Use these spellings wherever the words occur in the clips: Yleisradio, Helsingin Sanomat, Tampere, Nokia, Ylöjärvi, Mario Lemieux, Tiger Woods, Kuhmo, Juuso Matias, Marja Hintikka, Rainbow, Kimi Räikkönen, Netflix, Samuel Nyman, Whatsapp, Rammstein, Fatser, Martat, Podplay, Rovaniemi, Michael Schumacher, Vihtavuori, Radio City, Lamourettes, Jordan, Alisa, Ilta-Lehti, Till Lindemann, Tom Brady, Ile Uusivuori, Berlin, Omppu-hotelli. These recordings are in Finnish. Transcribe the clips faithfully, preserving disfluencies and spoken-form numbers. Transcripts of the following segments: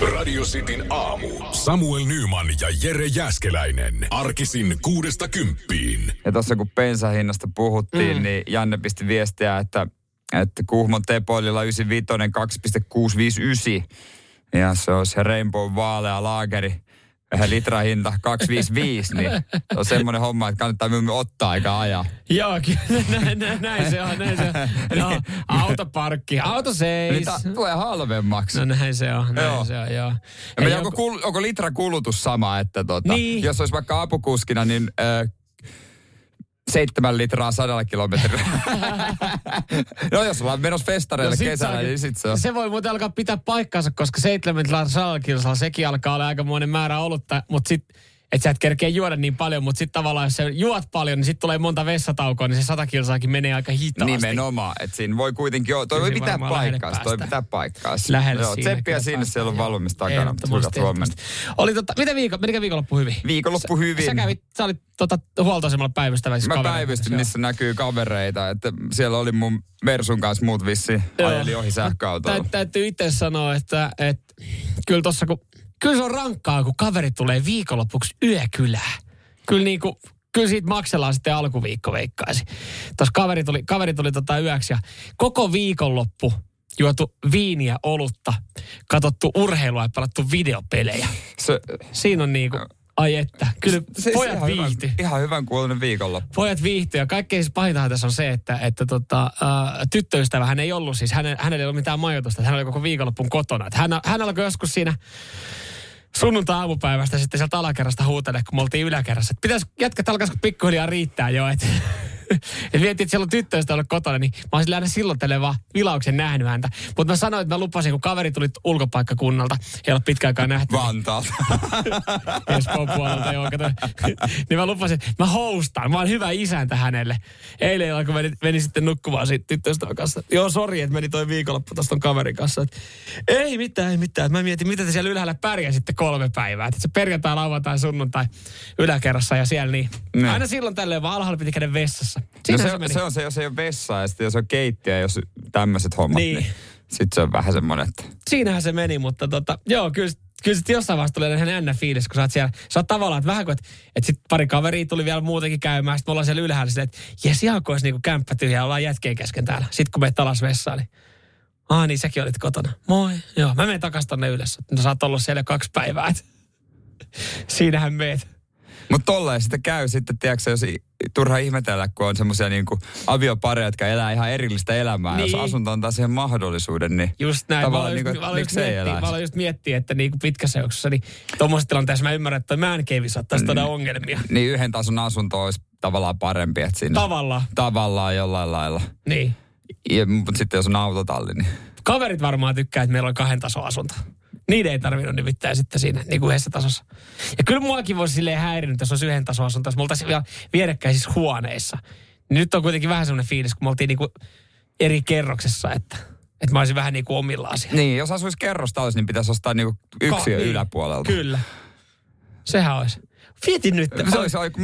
Radio Cityn aamu. Samuel Nyman ja Jere Jääskeläinen. Arkisin kuudesta kymppiin. Ja tuossa kun bensahinnasta puhuttiin, mm. niin Janne pisti viestiä, että, että Kuhmon Tepoililla yhdeksänkymmentäviisi kaksi pilkku kuusisataaviisikymmentäyhdeksän. Ja se on se Rainbow vaalea laageri. Litrahinta kaksisataaviisikymmentäviisi, niin on semmoinen homma, että kannattaa myöhemmin ottaa eikä ajaa. Joo, kyllä, näin se on, näin se on. No, autoparkki, auto seis. Niin tulee halvemmaksi. No näin se on, näin joo. se on, joo. Ja ja onko, kul, onko litrakulutus sama, että tota, niin. jos olisi vaikka apukuskina, niin äh, seitsemän litraa sadalla kilometrillä. No jos ollaan menossa festareille no, kesällä, niin sit se on. Se voi muuten alkaa pitää paikkaansa, koska seitsemän litraa sadalla kilometrillä sekin alkaa olla aikamoinen määrä olutta, mutta sit, et sä et kerkeä juoda niin paljon, mutta sit tavallaan jos sä juot paljon, niin sit tulee monta vessataukoa, niin se sata kilsaakin menee aika hitaasti. Nimenomaan, että siinä voi kuitenkin, joo, toi voi pitää paikkaansa, toi pitää paikkaansa. Lähellä joo, siinä. Tseppiä sinne, siellä on valmis takana, mutta kuulet huomenna. Oli tota, mitä viikon, menikö viikonloppu hyvin? Viikonloppu hyvin. Sä kävit, sä olit tota huoltoasemalla päivystäväisissä kavereita. Mä päivystyn, niissä näkyy kavereita, että siellä oli mun Mersun kanssa muut vissiin ajeli ohi sähköautolla. Täytyy itse sanoa, että kyllä tossa kun... Kyllä se on rankkaa, kun kaveri tulee viikonlopuksi yökylään. Kyllä, niin kuin, kyllä siitä maksellaan sitten alkuviikko veikkaisi. Tuossa kaveri tuli, kaveri tuli tota yöksi ja koko viikonloppu juotu viiniä, olutta, katsottu urheilua ja pelattu videopelejä. Se, Siinä on niin kuin, ai että, kyllä se, pojat se ihan viihty. Hyvän, ihan hyvän kuuloinen viikonloppu. Pojat viihty ja kaikkein siis pahintahan tässä on se, että, että tota, ä, tyttöystävä hän ei ollut siis, häne, hänellä ei ollut mitään majoitusta, hän oli koko viikonloppun kotona. Hän, hän alkoi joskus siinä... Sunnuntai-aamupäivästä sitten sieltä alakerrasta huutele, kun me oltiin yläkerrassa. Että pitäis jätkät, alkaisiko pikkuhiljaa riittää jo, että et mietin, että siellä on tyttöistä ollut kotona, niin mä olisin aina silloin tälle vaan vilauksen nähnyt häntä. Mutta mä sanoin, että mä lupasin, kun kaveri tuli ulkopaikkakunnalta, ei ole pitkä aikaa nähty. Vantaalta. Espoon puolelta, joo, kato. Niin mä lupasin, että mä hostaan, mä oon hyvä isäntä hänelle. Eilen jolla, kun meni, meni sitten nukkumaan siitä tyttöystävän kanssa. Joo, sori, että meni toi viikonloppu tuosta ton kaverin kanssa. Et, ei mitään, ei mitään. Mä mietin, mitä te siellä ylhäällä pärjäsitte kolme päivää. Että se perjantai, lauantai, sunnuntai yläkerrassa ja siellä niin. Ne. Aina silloin tälleen vaan alhaalla piti käydä vessassa. No se, se, se on se, jos ei ole vessaa ja sitten jos on keittiö, jos tämmöiset hommat, niin, niin sitten se on vähän semmoinen, että... Siinähän se meni, mutta tota, joo, kyllä, kyllä sitten jossain vaiheessa tulee ihan jännä fiilis, kun sä oot siellä, sä oot tavallaan, että vähän kuin, että, että sitten pari kaveria tuli vielä muutenkin käymään, sitten me ollaan siellä ylhäällä silleen, että jes, ihan kun olisi niinku kämppä tyhjää, ollaan jätkeen kesken täällä. Sitten kun menet alas vessaan, niin... Ah niin, säkin olit kotona. Moi. Joo, mä menen takas tonne ylös. No sä oot ollut siellä kaksi päivää, että... Siinähän meet. Mutta tolleen sitä käy sitten, tiedätkö, jos turha ihmetellä, kun on semmoisia niinku aviopareja, jotka elää ihan erillistä elämää. Niin. Jos asunto antaa siihen mahdollisuuden, niin just näin. Tavallaan niinku, miksei elää. Mä aloin just miettiä, että niinku pitkässä juoksussa, niin tuommoisessa tilanteessa mä ymmärrän, että toi määnkevi saattaisi tuoda ongelmia. Niin yhden tason asunto olisi tavallaan parempi, että siinä... Tavallaan. Tavallaan jollain lailla. Niin. Mutta sitten jos on autotalli, niin... Kaverit varmaan tykkää, että meillä on kahden tason asunto. Niiden ei tarvinnut nimittäin sitten siinä niin kuin yhdessä tasossa. Ja kyllä muakin voisi silleen häirinyt, jos olisi yhden tason asunto, jos me oltaisiin vielä vierekkäisissä huoneissa. Nyt on kuitenkin vähän semmoinen fiilis, kun me oltiin niin kuin eri kerroksessa, että, että mä olisin vähän niin kuin omilla asioilla. Niin, jos asuisi kerrostalossa, niin pitäisi ostaa niin kuin yksiö niin, yläpuolelta. Kyllä. Sehän olisi. Vietin nyt. Se olisi aika,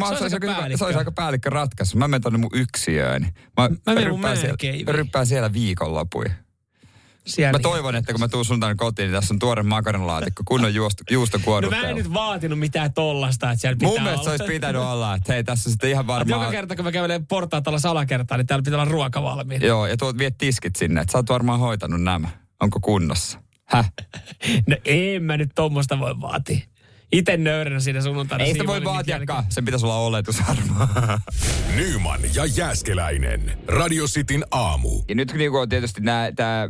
aika päällikkö ratkaisu. Mä menen tuonne mun yksiöön. Mä, mä menen mun melkein. Mä ryppään siellä viikonlopuin. Siellä mä toivon, että kun mä tuun sunnuntaina kotiin, niin tässä on tuore makaronilaatikko, kunnon juustokuorrutteella. No mä en nyt vaatinut mitään tollasta, että siellä pitää olla. Mun mielestä olla. Se olisi pitänyt olla, että hei tässä sitten ihan varmaan... Joka kerta, kun mä kävelen portaat alas alakertaan, niin täällä pitää olla ruoka valmiina. Joo, ja tuot viet tiskit sinne, että sä oot varmaan hoitanut nämä. Onko kunnossa? Häh? No en mä nyt tommoista voi vaatia. Itse nöyränä siinä sunnuntaina. Ei sitä voi vaatiakaan. Sen pitäisi olla oletusarvoa. Nyman ja Jääskeläinen. Radio Cityn aamu. Ja nyt niin on tietysti tämä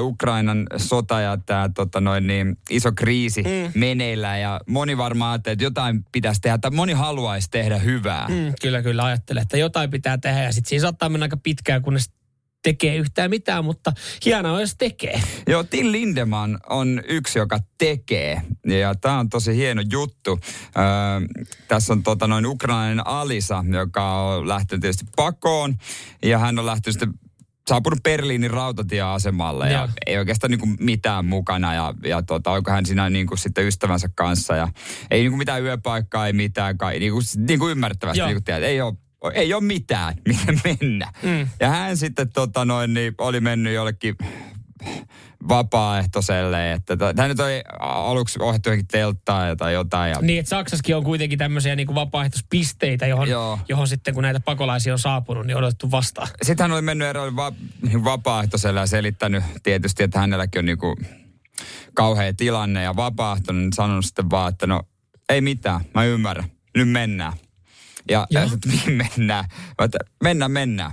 Ukrainan sota ja tämä tota niin, iso kriisi mm. meneillään. Ja moni varmaan ajattelee, että jotain pitäisi tehdä. Tai moni haluaisi tehdä hyvää. Mm, kyllä, kyllä ajattelee, että jotain pitää tehdä. Ja sitten siinä saattaa mennä aika pitkään, kunnes tekee yhtään mitään, mutta hienoa, jos tekee. Joo, Till Lindemann on yksi, joka tekee. Ja tämä on tosi hieno juttu. Öö, tässä on tota noin ukrainalainen Alisa, joka on lähtenyt tietysti pakoon. Ja hän on lähtenyt sitten, saapunut Berliinin rautatieasemalle. Ja. ja ei oikeastaan niinku mitään mukana. Ja, ja tota, oliko hän siinä niinku sitten ystävänsä kanssa. Ja ei niinku mitään yöpaikkaa, ei mitään. Kai, niinku, niinku ymmärtävästi, niinku tiedät, ei ole. Ei ole mitään, miten mennä. Mm. Ja hän sitten tota noin, niin oli mennyt jollekin vapaaehtoiselle. Että tämä nyt oli aluksi ohjattu johonkin telttaan tai jotain. Ja... Niin, että Saksassakin on kuitenkin tämmöisiä niin kuin vapaaehtoispisteitä, johon, johon sitten kun näitä pakolaisia on saapunut, niin on otettu vastaan. Sitten hän oli mennyt eroille va- vapaaehtoiselle ja selittänyt tietysti, että hänelläkin on niin kuin kauhea tilanne ja vapaaehtoinen. Niin sanonut sitten vaan, että no ei mitään, mä ymmärrän, nyt mennään. Ja, ja sitten mihin mennään? Mennään, mennään.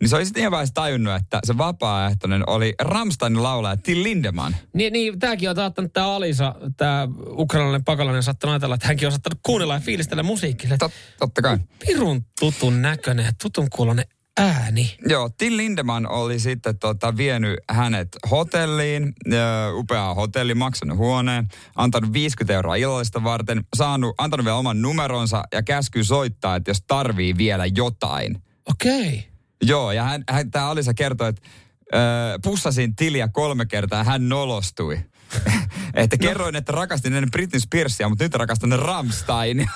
Niin se oli sitten ihan vaiheessa tajunnut, että se vapaaehtoinen oli Rammsteinin laulaja Till Lindemann. Niin, niin tämäkin on saattanut, tämä Alisa, tämä ukrainalainen pakolainen, saattanut ajatella, että hänkin on saattanut kuunnella ja fiilistellä musiikille. Tot, totta kai. Pirun tutun näköinen ja tutun kuuloinen ääni. Joo, Till Lindemann oli sitten tota, vienyt hänet hotelliin, öö, upeaa hotelli, maksanut huoneen, antanut viisikymmentä euroa illallista varten, saanut, antanut vielä oman numeronsa ja käsky soittaa, että jos tarvii vielä jotain. Okei. Okay. Joo, ja hän, hän, tämä Alisa kertoi, että öö, pussasin Tiliä kolme kertaa ja hän nolostui. Että no. Kerroin, että rakastin ennen Britney Spearsia, mutta nyt rakastan Rammsteinia.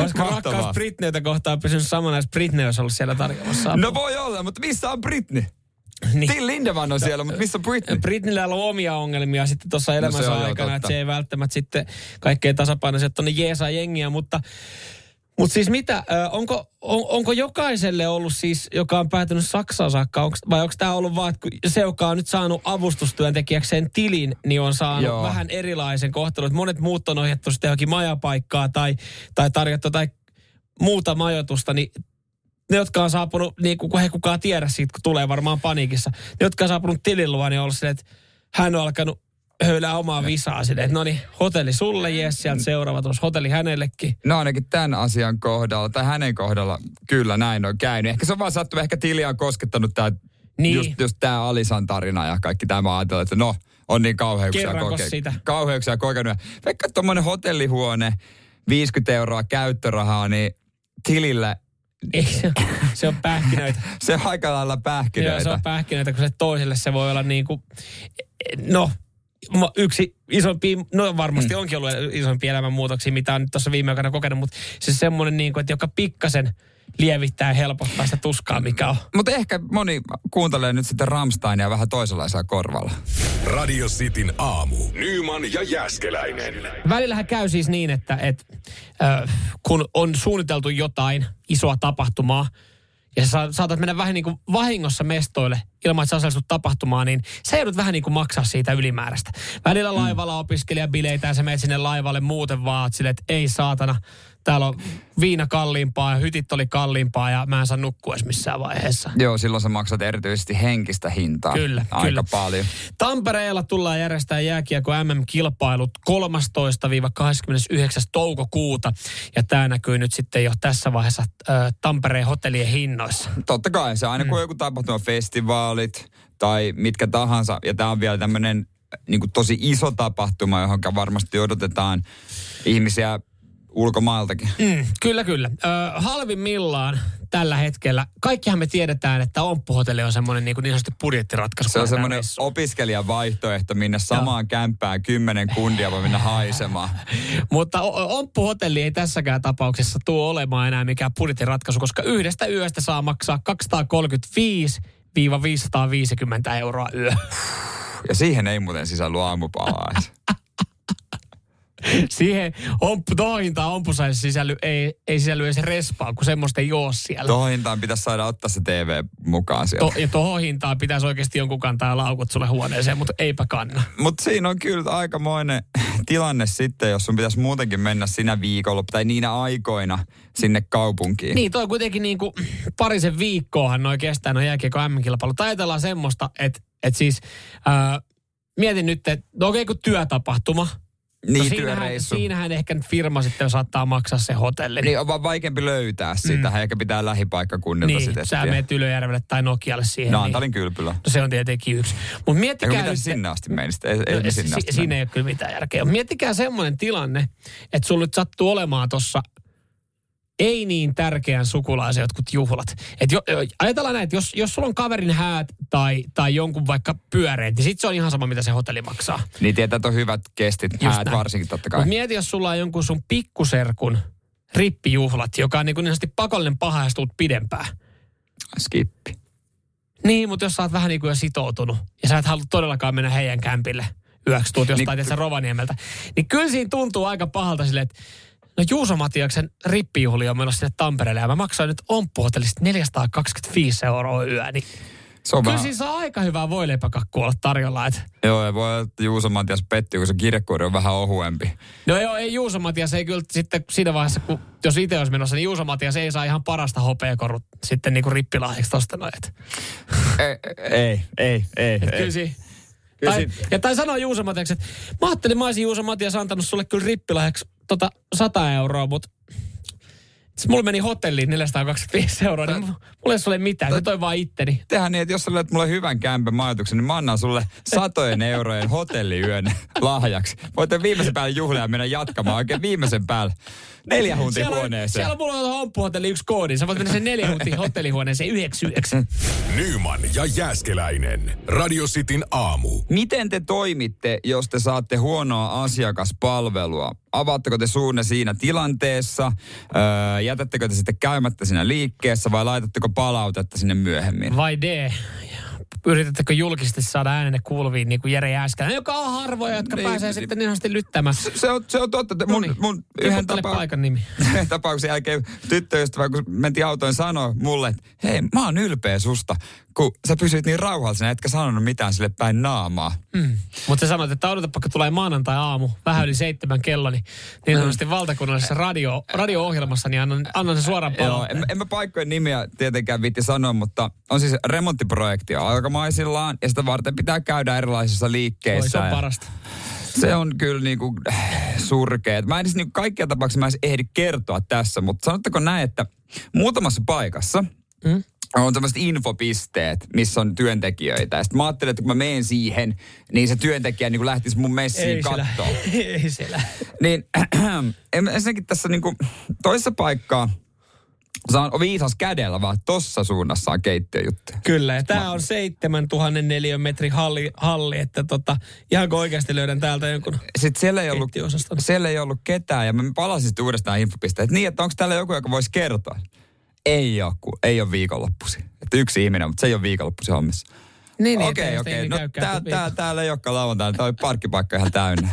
Olisiko rakkaus Britneytä kohtaan pysynyt samana, jos Britney olisi ollut siellä tarjoamassa apua? No voi olla, mutta missä on Britney? Niin. Till Lindemann on siellä, no, mutta missä on Britney? Britneyllä on omia ongelmia sitten tuossa elämänsä no aikana, että se ei välttämättä sitten kaikkein tasapainoisia tuonne jeesaa jengiä, mutta... Mutta siis mitä, onko, on, onko jokaiselle ollut siis, joka on päätynyt Saksaan saakka, onks, vai onko tämä ollut vaan, että se, joka on nyt saanut avustustyöntekijäkseen tilin, niin on saanut Joo. vähän erilaisen kohtelun. Monet muut on ohjattu sitten johonkin majapaikkaa tai, tai tarjottu tai muuta majoitusta, niin ne, jotka on saapunut, niin kun he kukaan tiedä siitä, kun tulee varmaan paniikissa, ne, jotka on saapunut tilin luvan, niin on ollut silleen, että hän on alkanut höylää omaa visaa sinne, että no niin, hotelli sulle, jes, sieltä seuraava tuossa hotelli hänellekin. No ainakin tämän asian kohdalla, tai hänen kohdalla, kyllä näin on käynyt. Ehkä se on vaan sattunut, ehkä Tiliä on koskettanut tämä, niin. just, just tämä Alisan tarina ja kaikki tämä ajatellut, että no, on niin kauheuksia, koke- kauheuksia kokenut. Vaikka tuommoinen hotellihuone, viisikymmentä euroa käyttörahaa, niin Tilille... Ei, se on, se on pähkinöitä. Se on aika lailla pähkinöitä. Joo, se on pähkinöitä, kun se toiselle se voi olla niin kuin, no... Yksi isompi, no varmasti onkin ollut isompi elämänmuutoksia, mitä on nyt tuossa viime aikoina kokenut, mutta se on semmoinen, niin kuin, että joka pikkasen lievittää ja helpottaa sitä tuskaa, mikä on. Mutta ehkä moni kuuntelee nyt sitten Rammsteinia vähän toisenlaisella korvalla. Radio Cityn aamu. Nyman ja Jääskeläinen. Välillähän käy siis niin, että et, äh, kun on suunniteltu jotain isoa tapahtumaa, ja sä saatat mennä vähän niin kuin vahingossa mestoille ilman, että sä osallistut tapahtumaan, niin sä joudut vähän niin kuin maksaa siitä ylimääräistä. Välillä laivalla opiskelijabileitä ja sä menet sinne laivalle muuten vaan silleen, että ei saatana, täällä on viina kalliimpaa ja hytit oli kalliimpaa ja mä en saa nukkua edes missään vaiheessa. Joo, silloin sä maksat erityisesti henkistä hintaa. Kyllä, Aika kyllä. paljon. Tampereella tullaan järjestää jääkiekko M M-kilpailut kolmastoista kahdeskymmenesyhdeksäs toukokuuta. Ja tää näkyy nyt sitten jo tässä vaiheessa äh, Tampereen hotellien hinnoissa. Totta kai, se aina kun mm. joku tapahtuma festivaalit tai mitkä tahansa. Ja tää on vielä tämmönen niin kuin tosi iso tapahtuma, johon varmasti odotetaan ihmisiä ulkomailtakin. Mm, kyllä, kyllä. Ö, halvimmillaan tällä hetkellä, kaikkihan me tiedetään, että Omppu-hotelli on semmoinen niin, niin sanotusti budjettiratkaisu. Se on semmoinen opiskelijan vaihtoehto, minne samaan kämppään kymmenen kundia voi mennä haisemaan. Mutta Omppu-hotelli ei tässäkään tapauksessa tule olemaan enää mikään budjettiratkaisu, koska yhdestä yöstä saa maksaa kaksisataakolmekymmentäviisi viisisataaviisikymmentä euroa yö. Ja siihen ei muuten sisälly aamupalaa. Siihen ompu, tohintaan ompusaisi sisälly, ei, ei sisälly edes respaa, kun semmoista ei ole siellä. Tohintaan pitäisi saada ottaa se T V mukaan siellä. To, ja tohintaan pitäisi oikeasti jonkun kantaa laukut sulle huoneeseen, mutta eipä kanna. Mutta siinä on kyllä aikamoinen tilanne sitten, jos sun pitäisi muutenkin mennä sinä viikolla tai niinä aikoina sinne kaupunkiin. Niin, toi kuitenkin niinku parisen viikkoahan noi kestää noi jääkiekko M M-kilpailut. Ajatellaan semmoista, että et siis äh, mietin nyt, että no okei okay, kun työtapahtuma. Niin, no siinähän, siinähän ehkä nyt firma sitten saattaa maksaa se hotelli. Niin on vaan vaikeampi löytää sitä. Mm. Eikä pitää lähipaikkakunnilta niin, sitten. Niin, sä menet Ylöjärvelle tai Nokialle siihen. No, Antalin niin. kylpylä. No se on tietenkin yksi. Mut miettikää... Eikä mitä sinne asti menisit? Ei, no, ei si- sinne asti si- siinä ei ole kyllä mitään järkeä. Miettikää semmoinen tilanne, että sulla nyt sattuu olemaan tossa ei niin tärkeän sukulaisen jotkut juhlat. Et jo, ajatellaan näin, että jos, jos sulla on kaverin häät tai, tai jonkun vaikka pyöreet, niin sit se on ihan sama, mitä se hotelli maksaa. Niin tietää, on hyvät kestit, just häät näin. Varsinkin totta kai. Mut mieti, jos sulla on jonkun sun pikkuserkun rippijuhlat, joka on niin kuin pakollinen paha, ja pidempään. Skippi. Niin, mutta jos sä oot vähän niin kuin jo sitoutunut ja sä et halua todellakaan mennä heidän kämpille yöksi, tuut jostain niin, Rovaniemeltä, niin kyllä siinä tuntuu aika pahalta silleen, että no Juuso Matiaksen rippijuhli on menossa sinne Tampereelle ja mä maksoin nyt Omppu-hotellista neljäsataakaksikymmentäviisi euroa yö, niin se on kyllä vähän... siinä saa aika hyvää voileipäkakkua olla tarjolla. Että... Joo, ja voi olla, että Juuso Matias pettyy, kun se kirjekuori on vähän ohuempi. No joo, ei Juuso Matias, ei kyllä sitten siinä vaiheessa, kun jos itse olisi menossa, niin Juuso Matias ei saa ihan parasta hopeakorut sitten niin kuin rippilahjaksi tosta noin. Ei, ei, ei, ei. Että kyllä siinä... Tai, ja tai sanoo Juuso Matias, että mä ajattelin, mä olisin Juuso Matias antanut sulle kyllä rippilahjaksi tota sata euroa, mutta mulla meni hotelliin neljäsataakaksikymmentäviisi euroa, niin mulla ei sulle mitään, se toi vaan itteni. Tehän niin, että jos sä löydät mulle hyvän kämpän majoituksen, niin mä annan sulle satojen eurojen hotelliyön lahjaksi. Voitte viimeisen päälle juhlia mennä jatkamaan oikein viimeisen päälle. Neljä huntin huoneeseen. Siellä mulla on Omppu-hotelli yksi koodi, sä voit mennä sen neljä huntin hotellihuoneeseen yhdeksi yhdeksi. Nyman ja Jääskeläinen. Radio Cityn aamu. Miten te toimitte, jos te saatte huonoa asiakaspalvelua? Avaatteko te suunne siinä tilanteessa? Öö, jätättekö te sitten käymättä siinä liikkeessä vai laitatteko palautetta sinne myöhemmin? Vai D. Yritättekö julkisesti saada äänenne kuuluviin niin kuin Jere Jääskeläinen, joka on harvoja, jotka niin, pääsee niin, sitten niin asti lyttämään. Se, se, on, se on totta. Mun, Noniin, mun yhden tapa- paikan nimi. tapauksen jälkeen tyttöystävä, kun mentiin autoin, sanoi mulle, että hei, mä oon ylpeä susta, kun sä pysyit niin rauhallisena, etkä sanonut mitään sille päin naamaa. Mm. Mutta sä sanoit, että odotapa, kun tulee maanantai-aamu, vähän yli seitsemän kello, niin niin sanotusti valtakunnallisessa radio, radio-ohjelmassa, niin annan, annan se suoraan palautteen. Joo, en, en mä paikkojen nimiä tietenkään viitti sanoa, mutta on siis remonttiprojektia alkamaisillaan, ja sitä varten pitää käydä erilaisissa liikkeissä. Oi, se on parasta. Se on kyllä niinku surkea. Mä en siis niinku kaikkia tapauksessa mä edes ehdi kertoa tässä, mutta sanotteko näin, että muutamassa paikassa mm. on tämmöiset infopisteet, missä on työntekijöitä. Ja sitten mä ajattelin, että kun mä menen siihen, niin se työntekijä niin lähtisi mun messiin kattoon. Ei siellä. Niin ensinnäkin tässä niinku toisessa paikkaa saan viisas kädellä, vaan tossa suunnassa on keittiöjuttuja. Kyllä, ja tää on seitsemäntuhannen neliömetrin halli, halli, että tota, ihanko oikeasti löydän täältä jonkun. Sitten siellä ei ollut, siellä ei ollut ketään, ja mä palasin sitten uudestaan infopisteet. Niin, että onko täällä joku, joka voisi kertoa? Ei ole, ei ole viikonloppusi. Että yksi ihminen, mutta se ei ole viikonloppusi hommissa. Niin, niin. Okei, okei. No tää, tää, täällä ei olekaan lauantaina. Tää oli parkkipaikka ihan täynnä.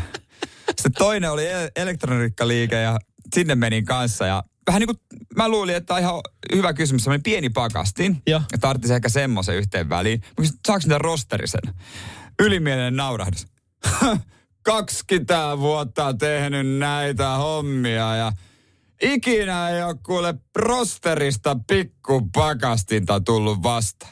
Sitten toinen oli elektroniikkaliike ja sinne menin kanssa. Ja vähän niin kuin, mä luulin, että ihan hyvä kysymys. Sellainen pieni pakastin. Ja tarvitsisi ehkä semmoisen yhteen väliin. Saanko niitä rosterisen? Ylimielinen naurahdus. kaksikymmentä vuotta tehnyt näitä hommia ja... Ikinä ei ole kuule rosterista pikkupakastinta tullut vasta.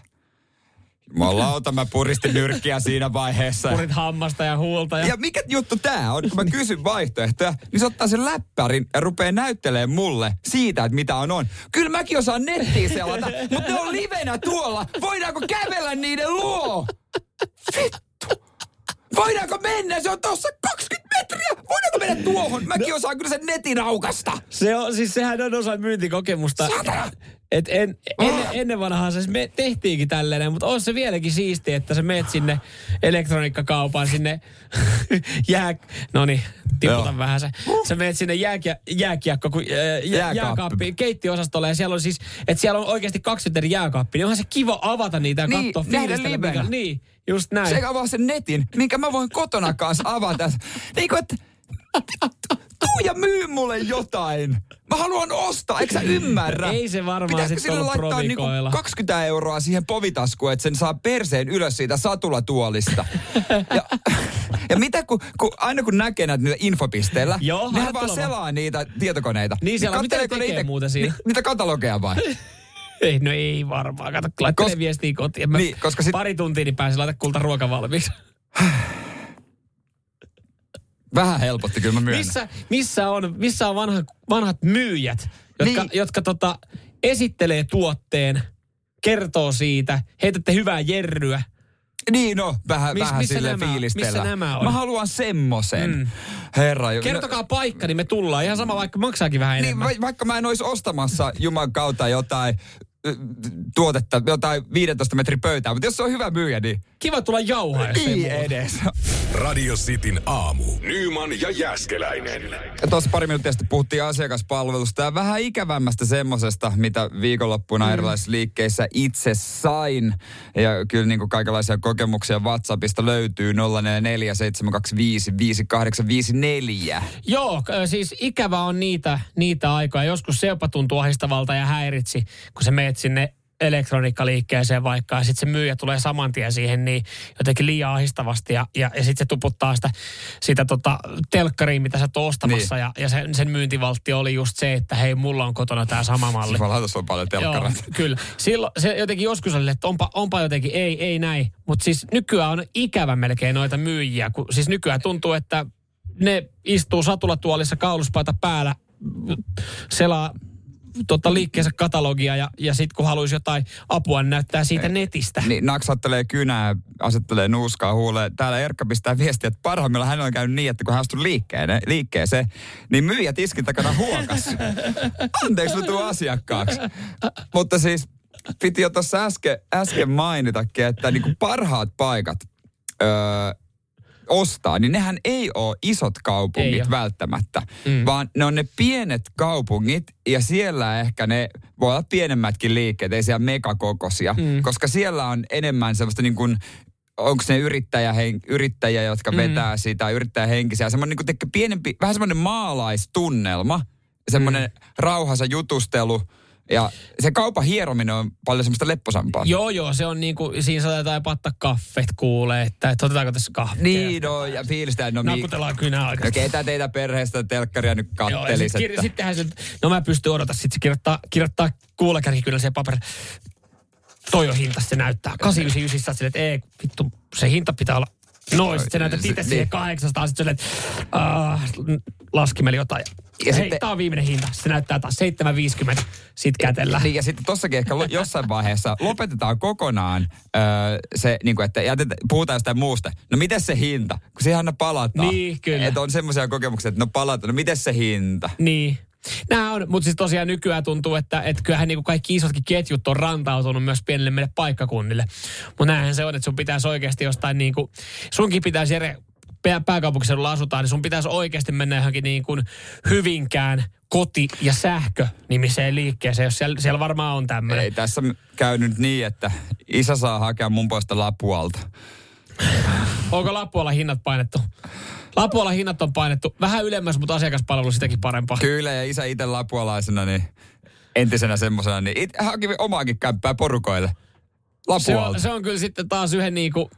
Jumalauta, mä puristin nyrkkiä siinä vaiheessa. Purit hammasta ja huulta. Ja, ja mikä juttu tää on? Kun mä kysyn vaihtoehtoja, niin se ottaa sen läppärin ja rupeaa näyttelemään mulle siitä, että mitä on on. Kyllä mäkin osaan nettiin selata, mutta ne on livenä tuolla. Voidaanko kävellä niiden luo? Vittu! Voidaanko mennä? Se on tossa kaksikymmentä metriä. Voidaanko mennä tuohon? Mäkin no. osaan kyllä sen netin aukasta. Se on, siis sehän on osa myyntikokemusta. Satana! Et en, ennen, ennen vanhaan se me tehtiinkin tälleen, mutta on se vieläkin siistiä, että sä meet sinne elektroniikkakaupaan, sinne jää... No niin, tiputan vähän se. Sä meet sinne jääkia, jääkiekko, kun, jää, jääkaappi. jääkaappi, keittiöosastolle, ja siellä on siis, että siellä on oikeasti kaksikymmentä jääkaappi, niin onhan se kiva avata niitä ja niin, katsoa fiilistellä. Mikä, niin, just näin. Se avaa sen netin, minkä mä voin kotona kanssa avata. Niin kuin, että tuu ja myy mulle jotain. Mä haluan ostaa, eikö sä ymmärrä? Ei se varmaan sitten ollut provikoilla. Pitäisikö sille laittaa kaksikymmentä euroa siihen povitaskuun, että sen saa perseen ylös siitä satulatuolista? ja, ja mitä kun, kun, aina kun näkee näitä infopisteillä, joo, nehän vaan selaa niitä tietokoneita. Niin siellä, niin mitä ne tekee niitä, muuta siinä? Ni, niitä katalogeja vai? Ei, no ei varmaan. Kato, kun laittelen Kos... viestiä kotiin. Niin, koska sit... Pari tuntia niin pääsin laita kulta ruoka valmiiksi. Vähän helpotti, kyllä mä myönnän. Missä, missä on, missä on vanha, vanhat myyjät, jotka, niin. jotka tota, esittelee tuotteen, kertoo siitä, heitätte hyvää jerryä. Niin, no, vähän, Mis, vähän sille fiilistellä. Missä nämä on? Mä haluan semmosen. Mm. Herra, kertokaa no, paikka, niin me tullaan. Ihan sama, vaikka maksaakin vähän niin, enemmän. Va- vaikka mä en olisi ostamassa juman kautta jotain tuotetta, jotain viisitoista metrin pöytää, mutta jos se on hyvä myyjä, niin... Kiva tulla jauhaa, jos ei muuta. Edes. Radio Cityn aamu. Nyman ja Jääskeläinen. Ja tuossa pari minuuttia sitten puhuttiin asiakaspalvelusta ja vähän ikävämmästä semmosesta, mitä viikonloppuna mm. erilaisissa liikkeissä itse sain. Ja kyllä niin kuin kaikenlaisia kokemuksia Whatsappista löytyy nolla neljä neljä seitsemän kaksi viisi viisi kahdeksan viisi neljä. Joo, siis ikävä on niitä, niitä aikoja. Joskus se jopa tuntuu ahdistavalta ja häiritsi, kun se menet sinne elektroniikkaliikkeeseen vaikka ja sitten se myyjä tulee saman tien siihen niin jotenkin liian ahdistavasti ja, ja, ja sitten se tuputtaa sitä, sitä tota, telkkariin, mitä sä oot ostamassa niin. ja, ja sen, sen myyntivaltti oli just se, että hei, mulla on kotona tää sama malli. Siis vaan on paljon telkkareita. Kyllä. Silloin se jotenkin joskus oli, että onpa, onpa jotenkin ei, ei näin, mutta siis nykyään on ikävä melkein noita myyjiä, kun siis nykyään tuntuu, että ne istuu satulatuolissa kauluspaita päällä, selaa totta liikkeensä katalogia ja, ja sitten kun haluaisi jotain apua, niin näyttää siitä ei, netistä. Niin, naksattelee kynää, asettelee nuuskaa huuleen. Täällä Erkka pistää viestiä, että parhaimmillaan hän on käynyt niin, että kun hän astui liikkeeseen, liikkeeseen niin myyjä tiskin takana huokas. Anteeksi, mä tuun asiakkaaksi. Mutta siis piti jo tuossa äsken, äsken mainitakin, että niinku parhaat paikat... Öö, ostaa, niin nehän ei ole isot kaupungit ei ole. välttämättä, mm. vaan ne on ne pienet kaupungit ja siellä ehkä ne voi olla pienemmätkin liikkeet, ei siellä megakokoisia, mm. koska siellä on enemmän sellaista niin kuin, onko ne yrittäjähen, yrittäjiä, jotka mm. vetää sitä, yrittäjähenkisiä, semmoinen niin kuin pienempi, vähän semmoinen maalaistunnelma, semmoinen mm. rauhassa jutustelu. Ja se kaupan hierominen on paljon semmoista lepposampaa. Joo, joo, se on niinku, siinä saatetaan pattaa kaffet kuulee, että otetaanko tässä kahvia. Niin, no, ja fiilistään. No, nakutellaan kynää oikeasti. No ketä teitä perheestä telkkaria nyt kattelis. Joo, ja sittenhän se, no mä pystyn odottaa, sit se kirjoittaa, kirjoittaa kuulakärkikynälliseen paperille. Toi on hinta, se näyttää. kahdeksan yhdeksänkymmentäyhdeksän saat sille, että ei, vittu, se hinta pitää olla. Noin, sitten sä näytät itse siihen niin. kahdeksansataa, sitten sä olet, äh, laskimeli jotain. Ja hei, sitten, tää on viimeinen hinta. Se näyttää taas seitsemän viisikymmentä, sit kätellään. Niin, ja sitten tossakin ehkä lo, jossain vaiheessa lopetetaan kokonaan öö, se, niin kuin, että jätet, puhutaan jostain muusta. No, miten se hinta? Kun siihen palataan. Niin, kyllä. Että on semmoisia kokemuksia, että no palataan. No, miten se hinta? Niin. Nämä on, mutta siis tosiaan nykyään tuntuu, että et kyllähän niinku kaikki isotkin ketjut on rantautunut myös pienille meille paikkakunnille. Mutta näinhän se on, että sun pitäisi oikeasti jostain niinku, sunkin pitäisi Jere, pääkaupunkiseudulla asutaan, niin sun pitäisi oikeasti mennä johonkin niin kuin Hyvinkään koti- ja sähkö-nimiseen liikkeeseen, jos siellä, siellä varmaan on tämmöinen. Ei tässä käynyt niin, että isä saa hakea mun poista Lapualta. Onko Lapualla hinnat painettu? Lapualla hinnat on painettu vähän ylemmäs, mutta asiakaspalvelu sitäkin parempaa. Kyllä, ja isä itse lapualaisena, niin entisenä semmosena, niin it, hakivi omaakin kämppää porukoille. Se on, se on kyllä sitten taas yhden, niinku,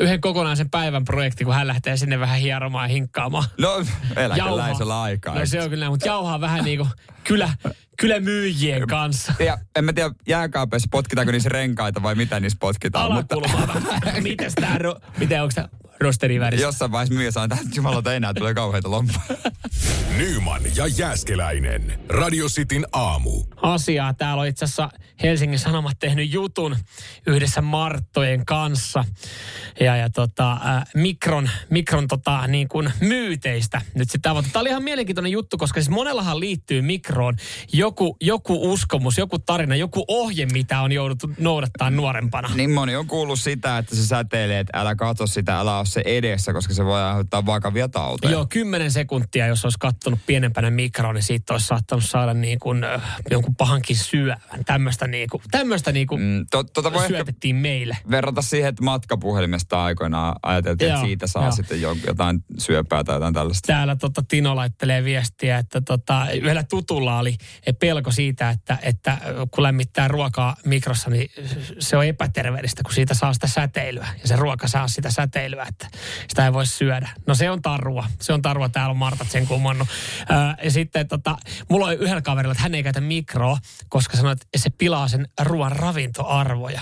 yhden kokonaisen päivän projekti, kun hän lähtee sinne vähän hieromaan ja hinkkaamaan. No, eläkeläisellä aikaa. No se on kyllä, mutta jauhaa vähän niin kuin kylä, kylämyyjien kanssa. Ja, en mä tiedä, jääkaapeissa potkitaanko niissä renkaita vai mitä niissä potkitaan. Alakulmaa vähän. Mites tää, miten onko tää rosteriväristä? Jossain vaiheessa myyjä saa, että jumalauta enää tulee kauheita lompaa. Nyman ja Jääskeläinen. Radio Cityn aamu. Asiaa. Täällä on itse asiassa Helsingin Sanomat tehnyt jutun yhdessä Marttojen kanssa. Ja, ja tota, äh, mikron, mikron tota, niin kuin myyteistä. Nyt sit tää oli ihan mielenkiintoinen juttu, koska siis monellahan liittyy mikroon joku, joku uskomus, joku tarina, joku ohje, mitä on jouduttu noudattaa nuorempana. Niin moni on kuullut sitä, että se säteilee, että älä katso sitä, älä ole se edessä, koska se voi aiheuttaa vakavia tauteja. Joo, kymmenen sekuntia, jos olisi kattonut pienempänä mikroon, niin siitä olisi saattanut saada niin kuin, äh, jonkun pahankin syövän. Tämmöistä niin kuin, tämmöistä niin kuin mm, to, tota syötettiin meille. Verrata siihen, että matkapuhelimesta aikoinaan ajateltiin, joo, että siitä saa jo sitten jotain syöpää tai jotain tällaista. Täällä tota, Tino laittelee viestiä, että tota, yhdellä tutulla oli pelko siitä, että, että kun lämmittää ruokaa mikrossa, niin se on epäterveellistä, kun siitä saa sitä säteilyä. Ja se ruoka saa sitä säteilyä, että sitä ei voi syödä. No se on tarua. Se on tarua. Täällä on Martat sen kummannut. Ää, ja sitten tota, mulla oli yhdellä kaverilla, että hän ei käytä mikroa, koska sanoi, että se pilaa sen ruoan ravintoarvoja.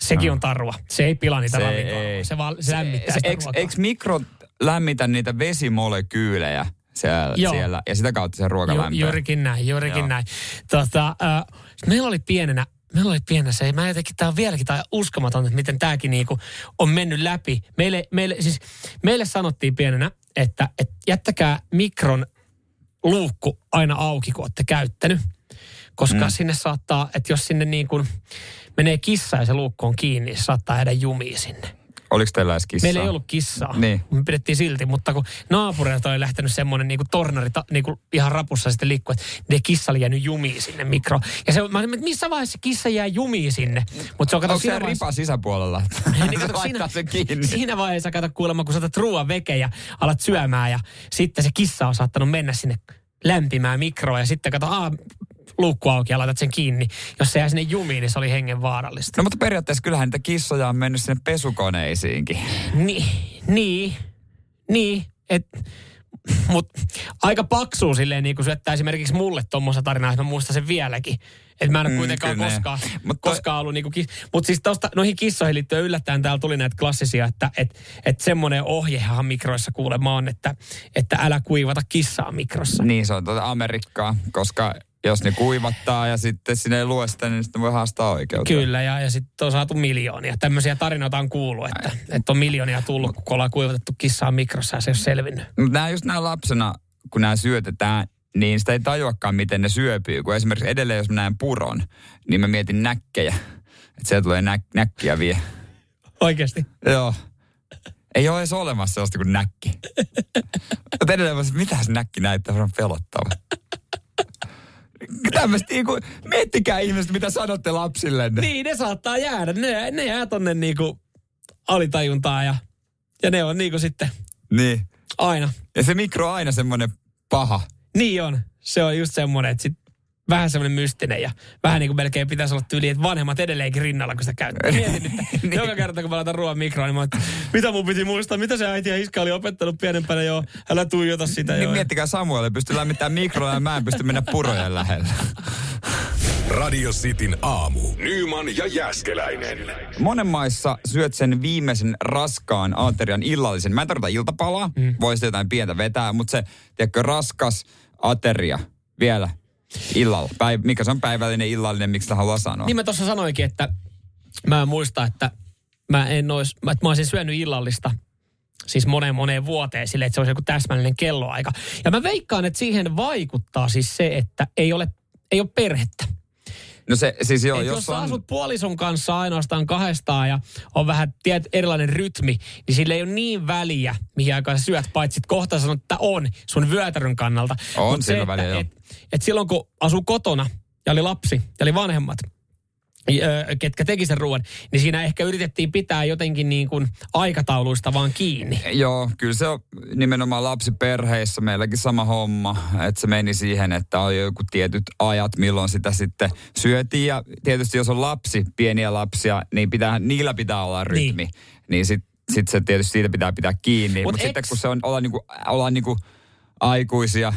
Sekin no. on tarua. Se ei pilaa niitä se ravintoarvoja. Ei. Se vaan se, lämmittää se, sitä ruokaa. Eikö mikro lämmitä niitä vesimolekyylejä? Siellä, siellä. Ja sitä kautta se ruoka lämpöä. Juurikin näin, juurikin Joo. näin. Tota, uh, meillä oli pienenä, meillä oli pienenä se, mä jotenkin, tää on vieläkin, tää on uskomaton, että miten tääkin niinku on mennyt läpi. Meille, meille, siis, meille sanottiin pienenä, että et jättäkää mikron luukku aina auki, kun olette käyttänyt. koska mm. sinne saattaa, että jos sinne niin kuin menee kissa ja se luukko on kiinni, se saattaa jäädä jumiin sinne. Oliko teillä edes kissaa? Meillä ei ollut kissaa. Niin. Me pidettiin silti, mutta kun naapureilta oli lähtenyt semmoinen niinku tornari niinku ihan rapussa sitten liikkuu, että ne kissa oli jäänyt jumiin sinne mikro. Ja se, mä olin, että missä vaiheessa kissa jää jumiin sinne? Mut se on, kato, onko se vaiheessa ripa sisäpuolella? Niin, kato, siinä, se kiinni. Siinä vaiheessa kato kuulemma, kun sä otat ruoan veke ja alat syömään ja sitten se kissa on saattanut mennä sinne lämpimään mikroon ja sitten kato, aah, luukku auki ja laitat sen kiinni. Jos se jää sinne jumiin, niin se oli hengen vaarallista. No mutta periaatteessa kyllähän niitä kissoja on mennyt sinne pesukoneisiinkin. Niin, niin, niin. Mutta aika paksuu silleen, niin kun syöttää esimerkiksi mulle tommoista tarinaa, että mä muistan sen vieläkin. Että mä en ole kuitenkaan mm, koskaan, mut toi... koskaan ollut niinku kiss... Mutta siis tosta, noihin kissoihin liittyen yllättäen täällä tuli näitä klassisia, että et, et semmoinen ohjehan mikroissa kuulemma on, että, että älä kuivata kissaa mikrossa. Niin, se on tuota Amerikkaa, koska... Jos ne kuivattaa ja sitten sinne ei lue sitä, niin sitten voi haastaa oikeuteen. Kyllä, ja, ja sitten on saatu miljoonia. Tämmöisiä tarinoita on kuullut, että, että on miljoonia tullut, kun ollaan kuivatettu kissaa mikrossa ja se ei ole selvinnyt. Mutta nämä just nämä lapsena, kun nämä syötetään, niin sitä ei tajuakaan, miten ne syöpyy. Kun esimerkiksi edelleen, jos mä näen puron, niin mä mietin näkkejä. Että sieltä tulee nä- näkkiä vie. Oikeasti? Joo. Ei ole edes olemassa sellaista kuin näkki. Mutta edelleen, mitä se näkki näyttää, se on pelottava. Tämmöistä niinku, miettikää ihmiset, mitä sanotte lapsillenne. Niin, ne saattaa jäädä. Ne, ne jää tonne niinku alitajuntaan ja, ja ne on niinku sitten niin. Aina. Ja se mikro on aina semmoinen paha. Niin on. Se on just semmoinen, että sit vähän semmoinen mystinen ja vähän niinku melkein pitäisi olla tyyli, että vanhemmat edelleenkin rinnalla, kun sitä käyttää. Mietin nyt, niin. Joka kerta kun mä laitan ruoan mikroon, niin mä oon, mitä mun piti muistaa, mitä se äiti ja iskä oli opettanut pienempänä, joo, älä tuijota sitä. Niin, miettikää Samuel, ei pysty lämmittämään mikroa ja mä en pysty mennä purojen lähellä. Radio Cityn aamu. Nyman ja Jääskeläinen. Monen maissa syöt sen viimeisen raskaan aterian illallisen. Mä en tarkoita iltapalaa, mm. voi sitä jotain pientä vetää, mutta se, tiedätkö, raskas ateria vielä. Illalla. Päiv- mikä se on päivällinen, illallinen, miksi sitä haluaa sanoa? Niin mä tuossa sanoinkin, että mä muistan, että mä en ois, että mä olisin syönyt illallista siis moneen moneen vuoteen silleen, että se olisi joku täsmällinen kelloaika. Ja mä veikkaan, että siihen vaikuttaa siis se, että ei ole, ei ole perhettä. No se, siis joo, jos, jos on... asut puolison kanssa ainoastaan kahdestaan ja on vähän tiet, erilainen rytmi, niin sillä ei ole niin väliä, mihin aikaan sä syöt, paitsi kohta sanot, että on sun vyötärön kannalta. On Mut sillä väliä, että, et, et silloin kun asuu kotona ja oli lapsi ja oli vanhemmat, ketkä teki sen ruoan, niin siinä ehkä yritettiin pitää jotenkin niin kuin aikatauluista vaan kiinni. Joo, kyllä se on nimenomaan lapsiperheissä meilläkin sama homma, että se meni siihen, että on joku tietyt ajat, milloin sitä sitten syötiin. Ja tietysti jos on lapsi, pieniä lapsia, niin pitää, niillä pitää olla rytmi. Niin, niin sitten sit se tietysti siitä pitää pitää kiinni. Mutta Mut eks... sitten kun se on, ollaan, niinku, ollaan niinku aikuisia...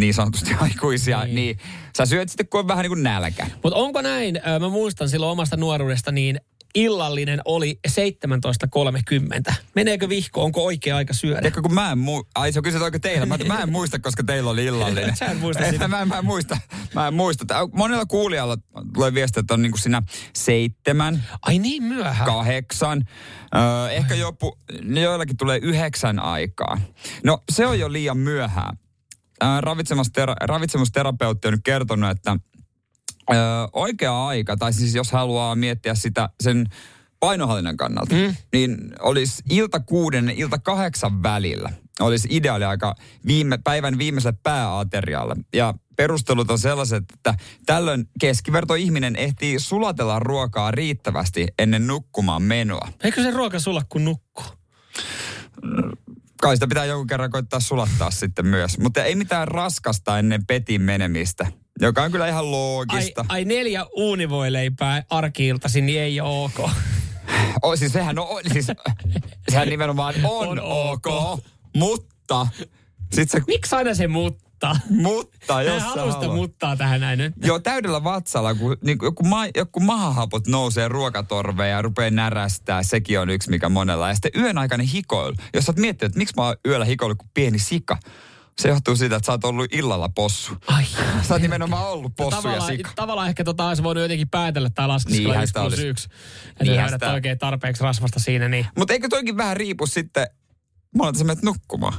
niin sanotusti aikuisia, niin, niin sä syöt sitten, kun on vähän niin kuin nälkä. Mutta onko näin, mä muistan silloin omasta nuoruudesta, niin illallinen oli seitsemäntoista kolmekymmentä. Meneekö vihko, onko oikea aika syödä? Ehkä kun mä en muista, ai se kysyt, onko teillä, mä, mä en muista, koska teillä oli illallinen. Sä en muista sitä. Mä, mä en muista, mä en muista. Monella kuulijalla tulee viestiä, että on niin kuin siinä seitsemän. Ai niin myöhään. Kahdeksan. Öö, ehkä joku, joillakin tulee yhdeksän aikaa. No se on jo liian myöhään. Ravitsemustera, ravitsemusterapeutti on nyt kertonut, että ö, oikea aika, tai siis jos haluaa miettiä sitä sen painohallinnan kannalta, mm. niin olisi ilta kuuden ja ilta kahdeksan välillä. Olisi ideaali aika viime, päivän viimeiselle pääaterialle. Ja perustelut on sellaiset, että tällöin keskivertoihminen ehtii sulatella ruokaa riittävästi ennen nukkumaan menoa. Eikö se ruoka sula, kun nukkuu? Kai sitä pitää jonkun kerran koittaa sulattaa sitten myös. Mutta ei mitään raskasta ennen petin menemistä, joka on kyllä ihan loogista. Ai, ai neljä uunivoileipää arki-iltasi, niin ei ole ok. Oh, siis sehän on, siis, sehän nimenomaan on, on ok, ok, mutta... Sit se... Miksi aina se mutta? Mutta, jos sä haluat. Muttaa tähän näin. Joo, täydellä vatsalla, kun niin joku, ma, joku mahahapot nousee ruokatorveen ja rupeaa närästää. Sekin on yksi, mikä monella. Ja sitten yön aikainen hikoilu. Jos sä oot miettinyt, että miksi mä oon yöllä hikoillut kuin pieni sika. Se johtuu siitä, että sä oot ollut illalla possu. Ai, sä oot nimenomaan ollut possu no, tavallaan, ja sika. Tavallaan ehkä tota olisi voinut jotenkin päätellä tai laskeskella niin yksi plus olisi. Yksi. Että niin löydät sitä... oikein tarpeeksi rasvasta siinä. Niin. Mutta eikö toikin vähän riipu sitten monelta sä menet nukkumaan?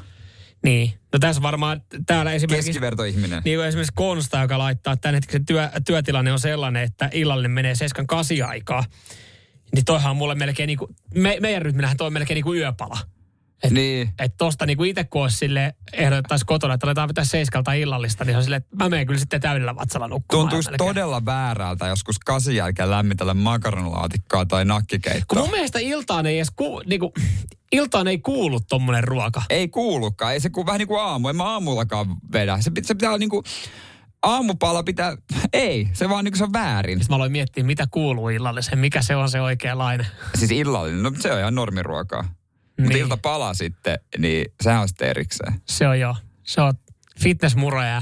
Niin. No tässä varmaan täällä esimerkiksi... Keskivertoihminen. Niin kuin esimerkiksi Konsta, joka laittaa, että tämän hetkisen työ, työtilanne on sellainen, että illallinen menee seiskan kasi aikaa. Niin toihan on mulle melkein niin kuin... Me, meidän rytminähän toi on melkein niin kuin yöpala. Et, niin. Että tosta niin kuin itse kun olisi silleen, ehdotettaisiin kotona, että aletaan pitää seiskalta illallista, niin se on silleen, että mä menen kyllä sitten täydellä vatsalla nukkumaan. Tuntuisi todella väärältä joskus kasin jälkeen lämmitellä makaronilaatikkaa tai nakkikeittoa. Kun mun mielestä iltaan ei edes ku, niin kuin, iltaan ei kuulu tommonen ruoka. Ei kuulukaan. Ei se ku, vähän niin kuin aamu. En mä aamullakaan vedä. Se, se pitää olla niin kuin... Aamupala pitää, ei, se vaan niin kuin se on väärin. Sitten mä aloin miettiä, mitä kuuluu illalliseen, mikä se on se oikea laine. Siis illallinen, no se on ihan normiruokaa. Niin. Mutta iltapala sitten, niin sehän on sitten erikseen. Se on joo, se on fitnessmuroja ja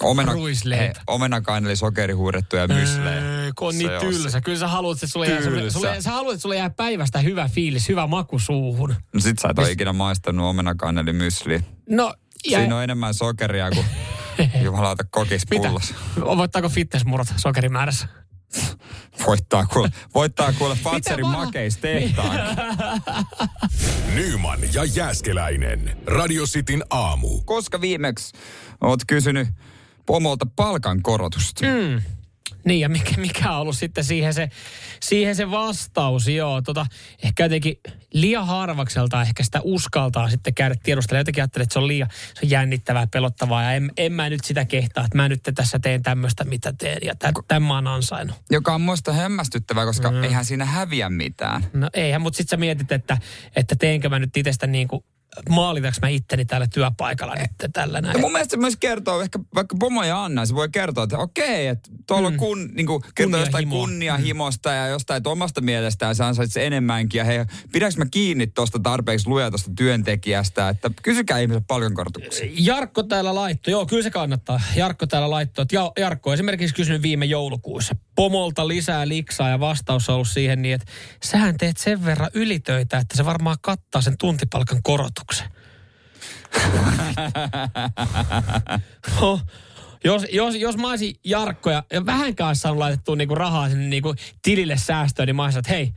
Omena, ruisleipä. Omenakaan eli sokeri huurettuja mysleä. Kun on niin tylsä, kyllä sä haluat, että sulle jää, sulle, sä haluat, että sulle jää päivästä hyvä fiilis, hyvä maku suuhun. No sit sä et ole ikinä maistanut omenakaan eli mysliä. No, ja... Siinä on enemmän sokeria kuin... Jumalauta kokis pullossa. Voittaako fitnessmurot sokerimäärässä? Voittaa kuule, voittaa kuule Fatserin makeistehtaan. Nyman ja Jääskeläinen. Radio Cityn aamu. Koska viimeksi oot kysynyt pomolta palkankorotusta? Mm. Niin ja mikä, mikä on ollut sitten siihen se, siihen se vastaus, joo. Tota, ehkä jotenkin liian harvakselta ehkä sitä uskaltaa sitten käydä tiedustelemaan. Jotenkin ajattelin, että se on liian se on jännittävää, pelottavaa ja en, en mä nyt sitä kehtaa, että mä nyt tässä teen tämmöistä, mitä teen ja tämän, tämän mä oon ansainnut. Joka on musta hämmästyttävää, koska mm. eihän siinä häviä mitään. No eihän, mutta sitten sä mietit, että, että teenkö mä nyt itsestä niin kuin... Maalitaanko mä itteni täällä työpaikalla e- nyt tällä näin? Ja mun mielestä se myös kertoo, ehkä vaikka Pomo ja Anna, se voi kertoa, että okei, että tuolla mm. kun, niin kun, kertoo jostain kunnianhimosta mm. ja jostain omasta mielestään se ansaitsee enemmänkin. Ja hei, pidäks mä kiinni tuosta tarpeeksi lujaa tuosta työntekijästä, että kysykää ihmiselle palkankorotuksia. Jarkko täällä laittoi, joo kyllä se kannattaa. Jarkko täällä laittoi, että Jarkko on esimerkiksi kysynyt viime joulukuussa Pomolta lisää liksaa ja vastaus on ollut siihen niin, että sähän teet sen verran ylitöitä, että se varmaan kattaa sen tuntipalkan korotuksen. No, jos, jos, jos mä olisin Jarkko ja, ja vähänkään olisi saanut laitettua niinku rahaa sinne niinku tilille säästöön, niin mä olisin, että hei,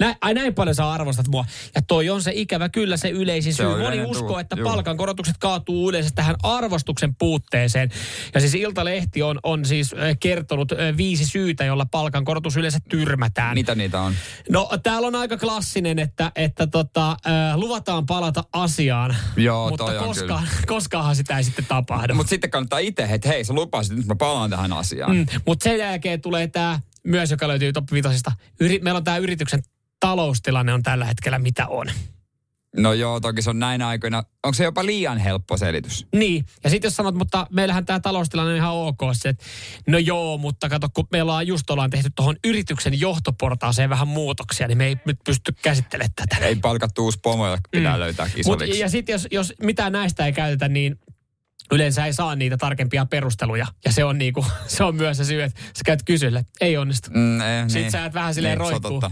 näin, ai näin paljon sä arvostat mua. Ja toi on se ikävä kyllä se yleisin syy. Moni uskoo, että palkankorotukset kaatuu yleensä tähän arvostuksen puutteeseen. Ja siis Ilta-Lehti on, on siis kertonut viisi syytä, jolla palkankorotus yleensä tyrmätään. Mitä niitä on? No täällä on aika klassinen, että, että tota, äh, luvataan palata asiaan. Joo, mutta toi koska, koskaanhan sitä ei sitten tapahdu. Mutta sitten kannattaa itse, että hei sä lupasit, nyt mä palaan tähän asiaan. Mm, mutta sen jälkeen tulee tämä myös, joka löytyy top vitosista. Yri, meillä on tämä yrityksen taloustilanne on tällä hetkellä mitä on. No joo, toki se on näin aikoina. Onko se jopa liian helppo selitys? Niin, ja sitten jos sanot, mutta meillähän tämä taloustilanne on ihan ok. Se, että no joo, mutta kato, kun meillä on just ollaan tehty tuohon yrityksen johtoportaaseen vähän muutoksia, niin me ei nyt pysty käsittelemään tätä. Ei palkattu uusi pomo, joka pitää mm. löytää kisoliksi. Mut, ja sitten jos, jos mitään näistä ei käytetä, niin yleensä ei saa niitä tarkempia perusteluja. Ja se on, niinku, se on myös se syy, että sä käyt kysylle, ei onnistu. Mm, ei, sitten niin, sä et vähän silleen niin, roikkuu.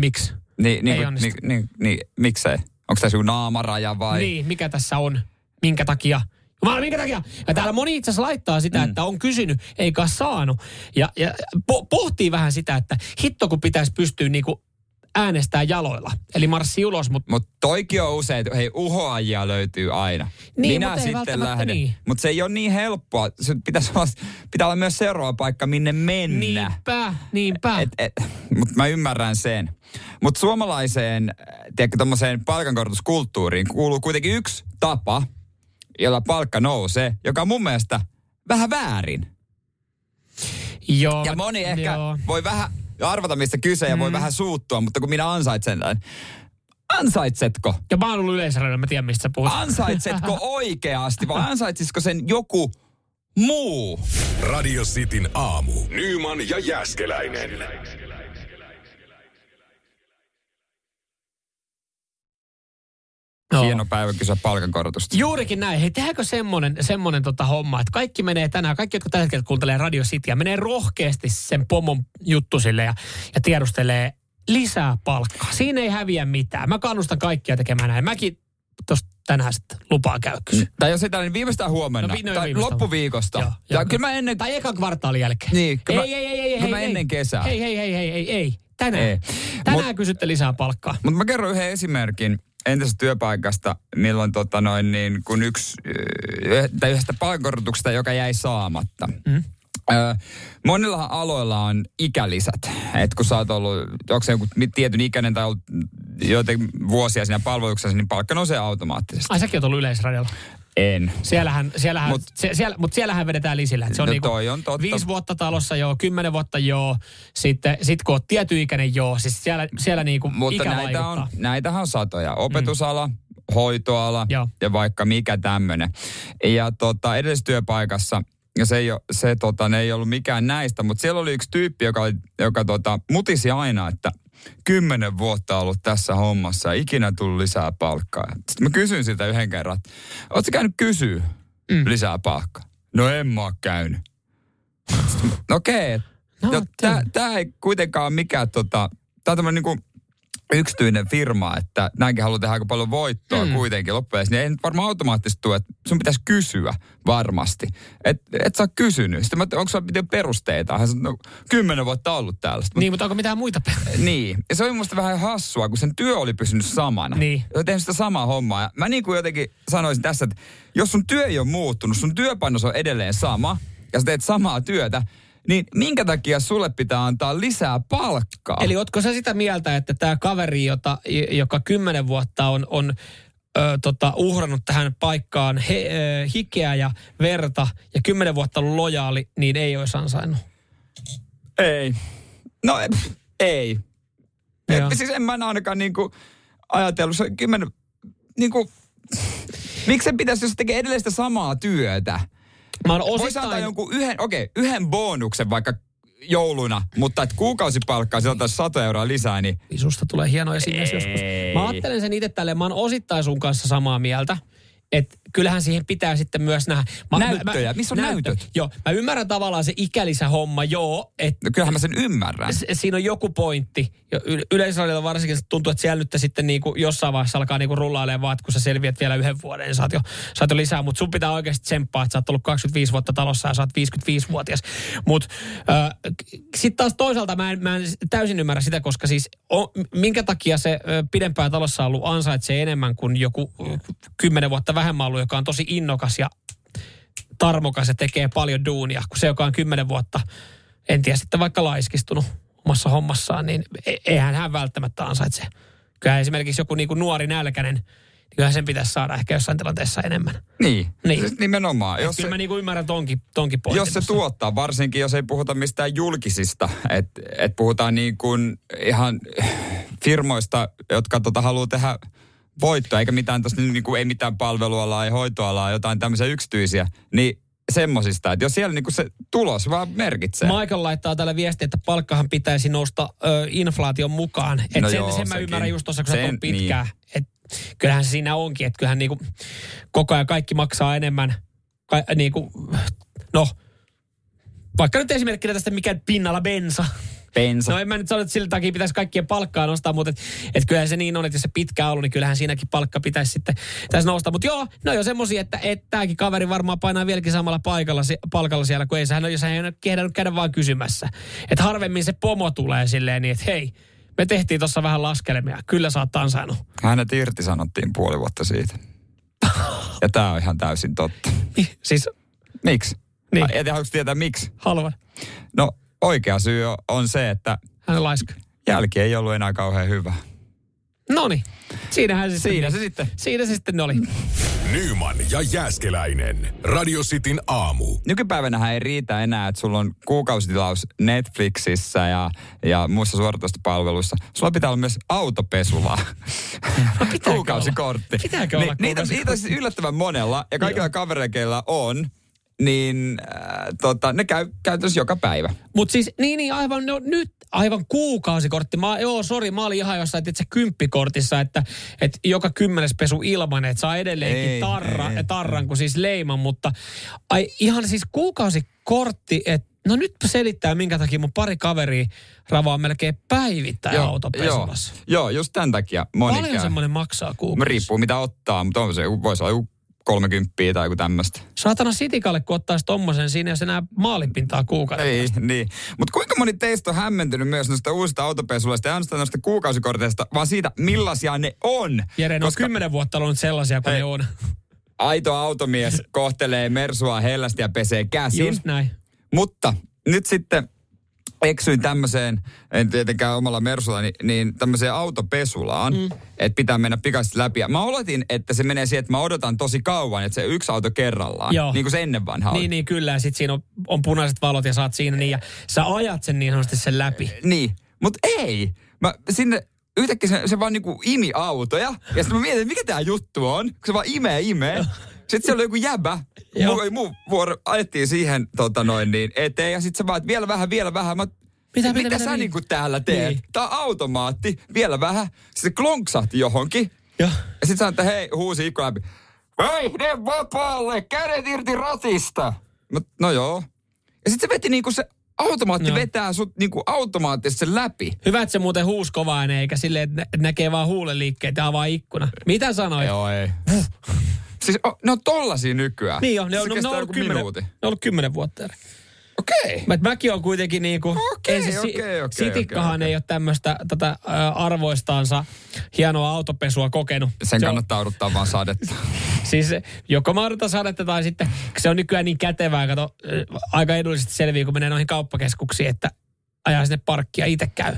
Miksi? Niin, niin, ei onnistu. Niin, niin, niin, miksei? Onko tässä joku naamaraja vai? Niin, mikä tässä on? Minkä takia? Jumala, minkä takia? Ja täällä moni itse asiassa laittaa sitä, mm. että on kysynyt, eikä saanut. Ja, ja po- pohtii vähän sitä, että hitto kun pitäisi pystyä niinku äänestää jaloilla. Eli marssi ulos, mutta... Mutta toikin on usein, hei uhoajia löytyy aina. Niin, minä mutta sitten lähden. Niin. Mutta se ei ole niin helppoa. Se pitäisi olla, pitää olla myös seuraava paikka, minne mennä. Niinpä, niinpä. Mutta mä ymmärrän sen. Mutta suomalaiseen, tiedätkö, tommoseen palkankorotuskulttuuriin kuuluu kuitenkin yksi tapa, jolla palkka nousee, joka on mun mielestä vähän väärin. Joo. Ja moni ehkä joo. voi vähän arvata, mistä kyse ja mm. voi vähän suuttua, mutta kun minä ansaitsen tämän. Ansaitsetko? Ja mä oon ollut yleisradiolla, mä tiedän mistä sä puhut. Ansaitsetko oikeasti vai ansaitsisiko sen joku muu? Radio Cityn aamu. Nyman ja Jääskeläinen. No. Hieno päivä kysyä palkankorotusta. Juurikin näin. Hei, tehdäänkö semmoinen, semmoinen tota homma, että kaikki menee tänään, kaikki, jotka tällä hetkellä kuuntelee Radio Cityä, menee rohkeasti sen pomon juttu sille ja, ja tiedustelee lisää palkkaa. Siinä ei häviä mitään. Mä kannustan kaikkia tekemään näin. Mäkin tuosta tänään sitten lupaa käy kysyä. Tai jos ei tällainen viimeistään huomenna, no, tai loppuviikosta. Joo, joo. Kyllä mä ennen... Tai ekan kvartaalin jälkeen. Niin, kyllä ei, mä, ei, ei, ei, kyllä ei, mä ei, ennen kesää. Ei, ei, ei, ei, ei, ei. Tänään. Ei. Tänään mut, kysytte lisää palkkaa. Mutta mä kerron yhden esimerkin. entisessä työpaikasta, milloin tota noin niin kun yksi, tai yhdestä palkankorotuksesta, joka jäi saamatta. Mm. Öö, monilla aloilla on ikälisät. Et kun sä oot ollut, onko se joku tietyn ikäinen tai ollut joitakin vuosia siinä palveluksessa, niin palkka nousee automaattisesti. Ai säkin oot ollut Yleisradiolla? En. Siellähän, siellähän, Mut, se, siellä, mutta siellähän vedetään lisillä. Se on no niinku viisi vuotta talossa joo, kymmenen vuotta joo, sitten sit kun oot tietyn ikäinen joo, siis siellä, siellä niinku mutta ikä näitä vaikuttaa. Mutta näitähän on satoja. Opetusala, mm. hoitoala joo. ja vaikka mikä tämmöinen. Ja tota, edellistyöpaikassa... Ja se ei, ole, se, tota, ne ei ollut mikään näistä, mutta siellä oli yksi tyyppi, joka, joka tota, mutisi aina, että kymmenen vuotta ollut tässä hommassa ja ikinä tullut lisää palkkaa. Sitten mä kysyin siltä yhden kerran, että ootko käynyt kysyä mm. lisää palkkaa? No en mä ole käynyt. Okei, okay. no, tämä ei kuitenkaan ole mikään, tota, tämä on tämmöinen niin yksityinen firma, että näinkin haluaa tehdä aika paljon voittoa mm. kuitenkin loppujen. Niin ei nyt varmaan automaattisesti tule, että sun pitäisi kysyä varmasti. Et, et sä ole kysynyt. Sitten mä, onko sulla mitään perusteita? Hän sanoi, no, kymmenen vuotta ollut tällaista. Niin, mutta onko mitään muita perusteita? Niin. Ja se oli musta vähän hassua, kun sen työ oli pysynyt samana. Niin. Ja tehnyt sitä samaa hommaa. Ja mä niin kuin jotenkin sanoisin tässä, että jos sun työ ei ole muuttunut, sun työpanos on edelleen sama, ja sä teet samaa työtä, niin minkä takia sulle pitää antaa lisää palkkaa? Eli ootko sä sitä mieltä, että tämä kaveri, jota, joka kymmenen vuotta on, on ö, tota, uhrannut tähän paikkaan he, ö, hikeä ja verta ja kymmenen vuotta ollut lojaali, niin ei olisi ansainnut? Ei. No pff, ei. Et, siis en mä ainakaan niinku ajatellut. Se kymmenen, niinku, miksi se pitäisi, jos se tekee edelleen sitä samaa työtä? Mä oon osittain... Voisi antaa jonkun yhden, okei, okay, yhden bonuksen vaikka jouluna, mutta että kuukausipalkkaa, sieltä taisi sata euroa lisää, niin... Isusta tulee hieno esimies joskus. Mä ajattelen sen itse tälleen, mä oon osittain sun kanssa samaa mieltä, että kyllähän siihen pitää sitten myös nähdä... Mä, näyttöjä, mä, missä on näytö? näytöt? Joo, mä ymmärrän tavallaan se ikälisä homma, joo. Et, no kyllähän mä sen ymmärrän. Se, siinä on joku pointti. Yleisradiolla varsinkin tuntuu, että siellä nyt sitten niinku jossain vaiheessa alkaa niinku rullailemaan vaan, että kun sä selviät vielä yhden vuoden, niin sä oot jo, sä oot jo lisää. Mutta sun pitää oikeasti tsemppaa, että sä oot ollut kaksikymmentäviisi vuotta talossa ja sä oot viisikymmentäviisi-vuotias. Mutta äh, sitten taas toisaalta mä en, mä en täysin ymmärrä sitä, koska siis on, minkä takia se pidempään talossa ollut ansaitsee enemmän kuin joku kymmenen vuotta vähemmän ollut, joka on tosi innokas ja tarmokas ja tekee paljon duunia, kun se, joka on kymmenen vuotta, en tiedä, sitten vaikka laiskistunut omassa hommassaan, niin e- eihän hän välttämättä ansaitse. Kyllähän esimerkiksi joku niinku nuori nälkäinen, niin kyllähän sen pitäisi saada ehkä jossain tilanteessa enemmän. Niin, niin. Siis nimenomaan. Jos kyllä se, mä niinku ymmärrän tonkin, tonkin pointin. Jos se tuottaa, varsinkin jos ei puhuta mistään julkisista, että et puhutaan niin kuin ihan firmoista, jotka tota haluaa tehdä voittoa, eikä mitään tosta, niin kuin, ei mitään palvelualaa, ei hoitoalaa, jotain tämmöisiä yksityisiä, niin semmosista, että jos siellä niin kuin se tulos vaan merkitsee. Michael laittaa tällä viestiä, että palkkahan pitäisi nousta ö, inflaation mukaan. Et no sen joo, sen mä ymmärrän just tuossa, kun sä tulet pitkään. Niin. Et, kyllähän se siinä onkin, että kyllähän niin kuin, koko ajan kaikki maksaa enemmän. Ka, niin kuin, no, vaikka nyt esimerkkinä tästä mikään pinnalla bensa. Bensa. No en mä nyt sano, että sillä takia pitäisi kaikkien palkkaa nostaa, mutta et, et kyllähän se niin on, että jos se pitkä on ollut, niin kyllähän siinäkin palkka pitäisi sitten tässä nostaa. Mutta joo, no jo semmosia, että et, tämäkin kaveri varmaan painaa vieläkin samalla paikalla, palkalla siellä, kun ei sehän ole, jos hän ei ole kehdannut käydä vaan kysymässä. Että harvemmin se pomo tulee silleen niin, että hei, me tehtiin tuossa vähän laskelmia, kyllä sä oot ansainnut. Hänet irtisanottiin puoli vuotta siitä. Ja tää on ihan täysin totta. Siis... Miksi? Niin. En haluaisi tietää miksi. Haluan. No... Oikea syy on se, että hän laiska. Jälki ei ollut enää kauhean hyvä. Noniin. Siinähän se, Siinä se sitten. Siinä se sitten oli. Nyman ja Jääskeläinen. Radio Cityn aamu. Nykypäivänähän ei riitä enää, että sulla on kuukausitilaus Netflixissä ja, ja muissa suoratoistopalveluissa. Sulla pitää olla myös autopesula. No, kuukausikortti. Pitääkö olla Ni, kuukausikortti? Niitä on siis yllättävän monella ja kaikilla kavereilla on. Niin äh, tota, ne käy käytössä joka päivä. Mutta siis, niin, niin aivan no, nyt aivan kuukausikortti. Mä, joo, sori, mä olin ihan jossain, että se kymppikortissa, että et joka kymmenes pesu ilman, että saa edelleenkin ei, tarra, ei, tarran, kun siis leiman, mutta ai, ihan siis kuukausikortti, että no nyt selittää, minkä takia mun pari kaveria ravaa melkein päivittäin autopesulassa. Joo, joo, just tämän takia moni käy. Paljon semmoinen maksaa kuukausi? Riippuu mitä ottaa, mutta on se, voisi olla kolmekymppiä tai joku tämmöistä. Saatana Sitikalle, kun ottaisi tommosen siinä, jos enää maalinpintaa kuukauden. Ei, niin. Mutta kuinka moni teistä on hämmentynyt myös noista uusista autopesuleista ja ainoastaan noista kuukausikorteista, vaan siitä, millaisia ne on. Jere, koska... on kymmenen vuotta ollut sellaisia kuin ei. Ne on. Aito automies kohtelee mersua hellästi ja pesee käsin. Just näin. Mutta nyt sitten eksyin tämmöiseen, en tietenkään omalla mersulla, niin, niin tämmöiseen autopesulaan, mm. että pitää mennä pikaisesti läpi. Mä oletin, että se menee siihen, että mä odotan tosi kauan, että se yksi auto kerrallaan, Joo. niin kuin se ennen vanha oli. Niin, niin kyllä, ja sit siinä on, on punaiset valot ja saat siinä, niin, ja sä ajat sen niin sanotusti sen läpi. Niin, mutta ei. Mä sinne... Yhtäkkiä se, se vaan niinku imi autoja. Ja sitten mä mietin, että mikä tää juttu on. Kun se vaan imee, imee. Sitten siellä oli joku jäbä. Muu, muu vuoro ajettiin siihen tota noin niin eteen. Ja sitten se vaan, että vielä vähän, vielä vähän. Mä, mitä, mitä, mitä sä mitä, niinku täällä teet? Niin. Tää on automaatti. Vielä vähän. Sitten klonksahti johonkin. Ja, ja sitten sanoi, että hei, huusi ikkuna läpi. Vaihde vapaalle! Kädet irti ratista! Mä, no joo. Ja sitten se veti niinku se... Automaatti no. vetää sut niinku automaattisesti läpi. Hyvä, että se muuten huusi kovaa ääneen, eikä silleen, että nä- näkee vaan huuleliikkeet ja avaa ikkuna. Mitä sanoit? Joo, ei. Siis o, ne on tollasia nykyään. Niin on, ne on, no, ne on ollut kymmenen, ne on ollut kymmenen vuotta. Okei. Okay. Mä, mäkin on kuitenkin niinku... Okei, okay, okei, okay, okei. Okay, Sitikkahan okay, okay. ei ole tämmöistä tätä ä, arvoistaansa hienoa autopesua kokenut. Sen se kannattaa odottaa vaan sadetta. Siis joko mä odotan sadetta tai sitten, se on nykyään niin kätevää, kato, aika edullisesti selviää, kun menee noihin kauppakeskuksiin, että ajaa sinne parkkia, itse käy.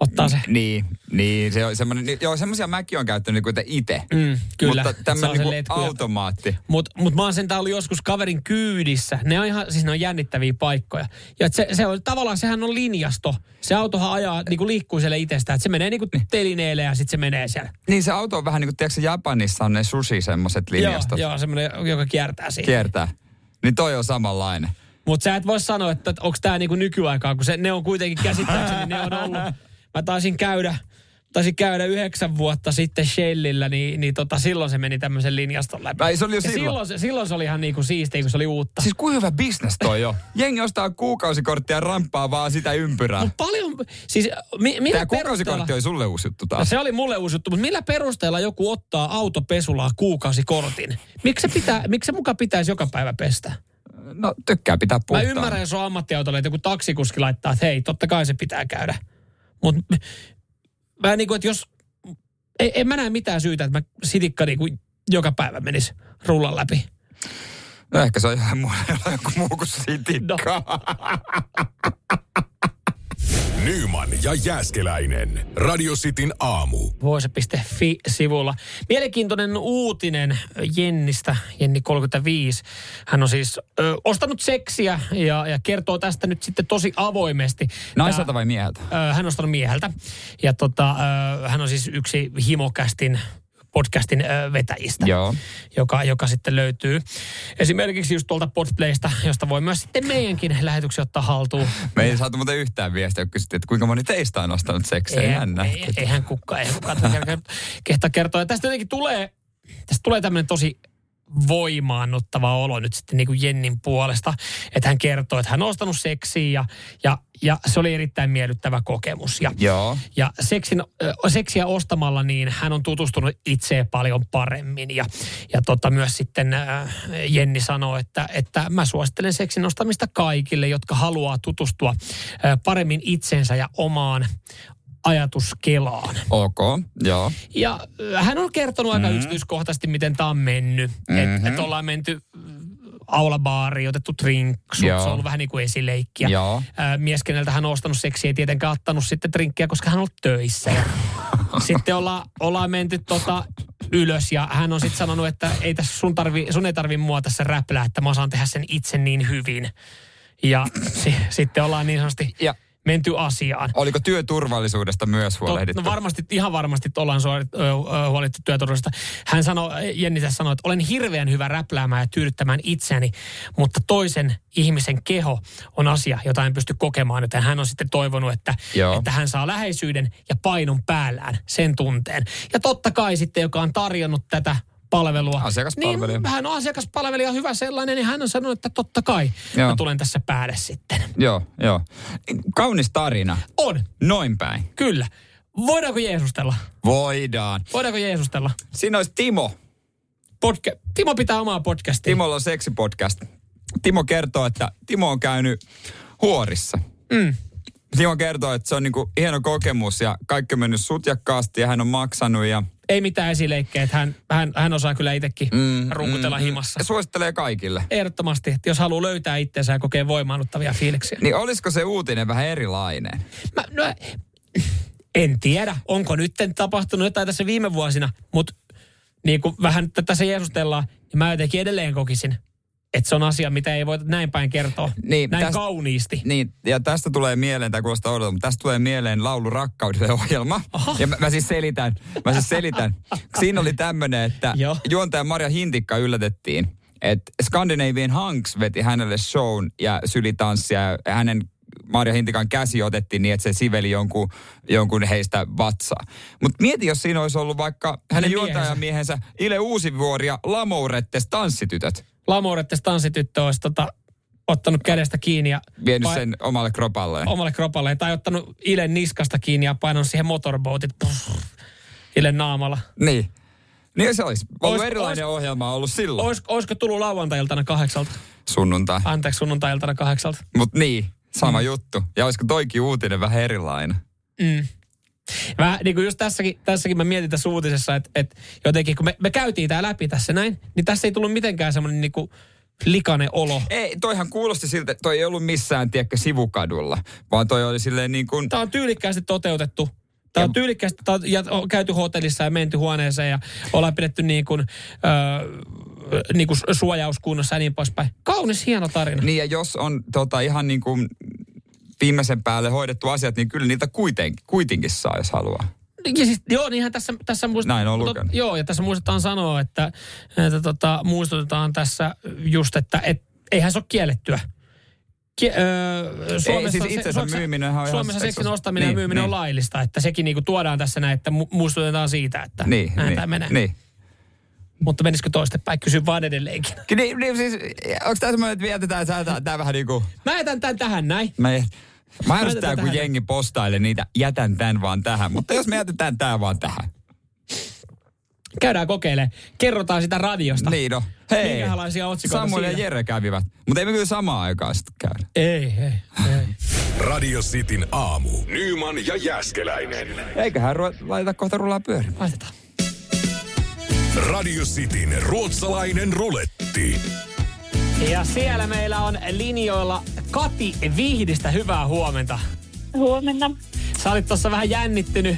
Ottaa se. Niin, niin se on semmoinen, joo, semmoisia mäkin on käyttänyt kuin itse. Mm, kyllä. Mutta tämmöinen niin automaatti. Mutta mut mä oon sen täällä joskus kaverin kyydissä. Ne on ihan, siis ne on jännittäviä paikkoja. Ja se, se on, tavallaan sehän on linjasto. Se autohan ajaa, niin kuin liikkuu siellä itsestään. Että se menee niin kuin telineelle ja sitten se menee siellä. Niin se auto on vähän niin kuin, tiedätkö Japanissa on ne sushi semmoiset linjastot. Joo, joo semmoinen, joka kiertää siinä. Kiertää. Niin toi on samanlainen. Mutta sä et voi sanoa, että onko tää niin kuin nykyaikaa, kun se, ne on kuitenkin käsittääkseni, ne on ollut... Mä taisin käydä, taisin käydä yhdeksän vuotta sitten Shellillä, niin, niin tota, silloin se meni tämmöisen linjaston läpi. Ai, se oli jo silloin. Silloin se, silloin se oli ihan niinku siistiä, kun se oli uutta. Siis kuin hyvä bisnes toi jo. Jengi ostaa kuukausikorttia ja ramppaa vaan sitä ympyrää. Mut paljon, siis mi, millä Tää kuukausikortti oli sulle uusi juttu taas. No, se oli mulle uusi juttu, mutta millä perusteella joku ottaa autopesulaa kuukausikortin? Miksi se, pitää, miksi se muka pitäisi joka päivä pestä? No tykkää pitää puhtaan. Mä ymmärrän, jos on ammattiautolla, että joku taksikuski laittaa, että hei, totta kai se pitää käydä. Mut mä niinku, että jos, en, en mä näe mitään syytä, että mä sitikka niinku joka päivä menis rullan läpi. No ehkä se on ihan muu, joku muu kuin sitikka. No. Nyman ja Jääskeläinen. Radio Cityn aamu. Voise piste fi-sivulla. Mielenkiintoinen uutinen Jennistä, Jenni kolmekymmentäviisi. Hän on siis ö, ostanut seksiä ja, ja kertoo tästä nyt sitten tosi avoimesti. Naiselta vai mieheltä? Ö, hän on ostanut mieheltä. Ja tota, ö, hän on siis yksi himokästin podcastin ö, vetäjistä, Joo. Joka, joka sitten löytyy esimerkiksi just tuolta Podplaysta, josta voi myös sitten meidänkin lähetyksiä ottaa haltuun. Me ei saatu muuten yhtään viestiä, kun kysyttiin, että kuinka moni teistä on ostanut seksiä. Eihän, ei, eihän kukaan, eihän kukaan kehtaa kertoa. Ja tästä jotenkin tulee, tästä tulee tämmöinen tosi voimaannuttava olo nyt sitten niin kuin Jennin puolesta, että hän kertoo, että hän on ostanut seksiä ja, ja, ja se oli erittäin miellyttävä kokemus. Ja, Joo. ja seksin, seksiä ostamalla niin hän on tutustunut itseään paljon paremmin ja, ja tota myös sitten äh, Jenni sanoo, että, että mä suosittelen seksin ostamista kaikille, jotka haluaa tutustua äh, paremmin itsensä ja omaan ajatuskelaan. Ok, joo. Ja hän on kertonut aika mm-hmm. yksityiskohtaisesti, miten tämä on mennyt. Mm-hmm. Että et ollaan menty aulabaariin, otettu drinksut, se on ollut vähän niin kuin esileikkiä. Joo. Mies, keneltä hän on ostanut seksiä, ei tietenkään ottanut sitten drinkkiä, koska hän on ollut töissä. Sitten olla, ollaan menty tota ylös ja hän on sitten sanonut, että ei tässä sun, tarvi, sun ei tarvi mua tässä räplää, että mä osaan tehdä sen itse niin hyvin. Ja si, sitten ollaan niin sanotusti... Ja. Menty asiaan. Oliko työturvallisuudesta myös huolehdittu? No varmasti, ihan varmasti ollaan huolehdittu työturvallisuudesta. Hän sanoi, Jenni tässä sanoi, että olen hirveän hyvä räpläämään ja tyydyttämään itseäni, mutta toisen ihmisen keho on asia, jota en pysty kokemaan. Joten hän on sitten toivonut, että, että hän saa läheisyyden ja painon päällään sen tunteen. Ja totta kai sitten, joka on tarjonnut tätä palvelua. Asiakaspalvelija. Niin, hän on asiakaspalvelija, hyvä sellainen, niin hän on sanonut, että totta kai joo. mä tulen tässä päälle sitten. Joo, joo. Kaunis tarina. On. Noin päin. Kyllä. Voidaanko jeesustella? Voidaan. Voidaanko jeesustella? Siinä olisi Timo. Podca- Timo pitää omaa podcastia. Timolla on seksipodcast. Timo kertoo, että Timo on käynyt huorissa. Mm. Timo kertoo, että se on niinku hieno kokemus ja kaikki on mennyt sutjakkaasti ja hän on maksanut ja... Ei mitään esileikkejä, että hän, hän, hän osaa kyllä itsekin mm, runkutella mm, himassa. Suosittelee kaikille. Ehdottomasti, että jos haluaa löytää itsensä ja kokee voimaannuttavia fiiliksiä. Niin olisiko se uutinen vähän erilainen? Mä, no, en tiedä, onko nyt tapahtunut jotain tässä viime vuosina, mutta niin kuin vähän tässä jeesustellaan, niin mä jotenkin edelleen kokisin, että se on asia, mitä ei voi näin päin kertoa, niin, näin tästä, kauniisti. Niin, ja tästä tulee mieleen, tämä kuulostaa odotella, mutta tästä tulee mieleen laulu rakkaudelle ohjelma. Oho. Ja mä, mä siis selitän, mä siis selitän. Siinä oli tämmöinen, että juontaja Marja Hintikka yllätettiin, että Scandinavian Hunks veti hänelle shown ja sylitanssia ja hänen Marja Hintikan käsi otettiin niin, että se siveli jonkun, jonkun heistä vatsaa. Mutta mieti, jos siinä olisi ollut vaikka hänen juontajamiehensä Ile Uusivuori ja Lamourettes tanssitytöt. Lamourettes tanssityttö olisi tota, ottanut kädestä kiinni ja... Vienyt sen pain... omalle kropalleen. Omalle kropalleen. Tai ottanut Ilen niskasta kiinni ja painanut siihen motorboatit puh, Ilen naamalla. Niin. Niin se olisi ollut olis, erilainen olis, ohjelma ollut silloin. Olis, olisiko tullut lauantai-iltana kahdeksalta? Sunnuntai. Anteeksi, sunnuntai-iltana kahdeksalta. Mut niin. Sama mm. juttu. Ja olisiko toikin uutinen vähän erilainen? Mm. Mä, niin kuin just tässäkin, tässäkin mä mietin tässä uutisessa, että, että jotenkin kun me, me käytiin tää läpi tässä näin, niin tässä ei tullut mitenkään semmoinen niin kuin likainen olo. Ei, toihan kuulosti siltä, että toi ei ollut missään tiekkä sivukadulla, vaan toi oli silleen niin kuin... Tää on tyylikkäästi toteutettu. Tää on tyylikkäästi, tää on, ja on käyty hotellissa ja menty huoneeseen ja ollaan pidetty niin kuin... Öö, niin kuin suojauskunnossa ja niin poispäin. Kaunis, hieno tarina. Niin ja jos on tota, ihan niin kuin viimeisen päälle hoidettu asiat, niin kyllä niitä kuitenkin, kuitenkin saa, jos haluaa. Ja siis, joo, niinhän tässä, tässä muistetaan. Näin on lukenut. Joo, ja tässä muistetaan sanoa, että, että tota, muistutetaan tässä just, että et, eihän se ole kiellettyä. Ki- öö, Suomessa, ei, siis se, Suomessa, Suomessa seksin ostaminen niin, ja myyminen niin. on laillista, että sekin niin kuin tuodaan tässä näin, että muistutetaan siitä, että niin, näin niin, tämä menee. Niin. Mutta menisikö toistepäin? Kysyn vaan edelleenkin. Niin, niin siis, onko tämä semmoinen, että me jätetään tämä vähän niin kuin... Mä jätän tämän tähän näin. Mä, mä harrastan, kun jengi postailee niitä, jätän tämän vaan tähän. Mutta jos me jätetään tämä vaan tähän. Käydään kokeilemaan. Kerrotaan sitä radiosta. Niin no. Hei. Minkälaisia otsikoita Samuel siinä. Ja Jere kävivät. Mutta ei me kyllä samaan aikaan sitten käydä. Ei, ei, ei. Radio Cityn aamu. Nyman ja Jääskeläinen. Eiköhän ru- laiteta kohta rullaa pyörin. Laitetaan. Radio Cityn ruotsalainen ruletti. Ja siellä meillä on linjoilla Kati Vihdistä. Hyvää huomenta. Huomenta. Sä olit tossa vähän jännittynyt,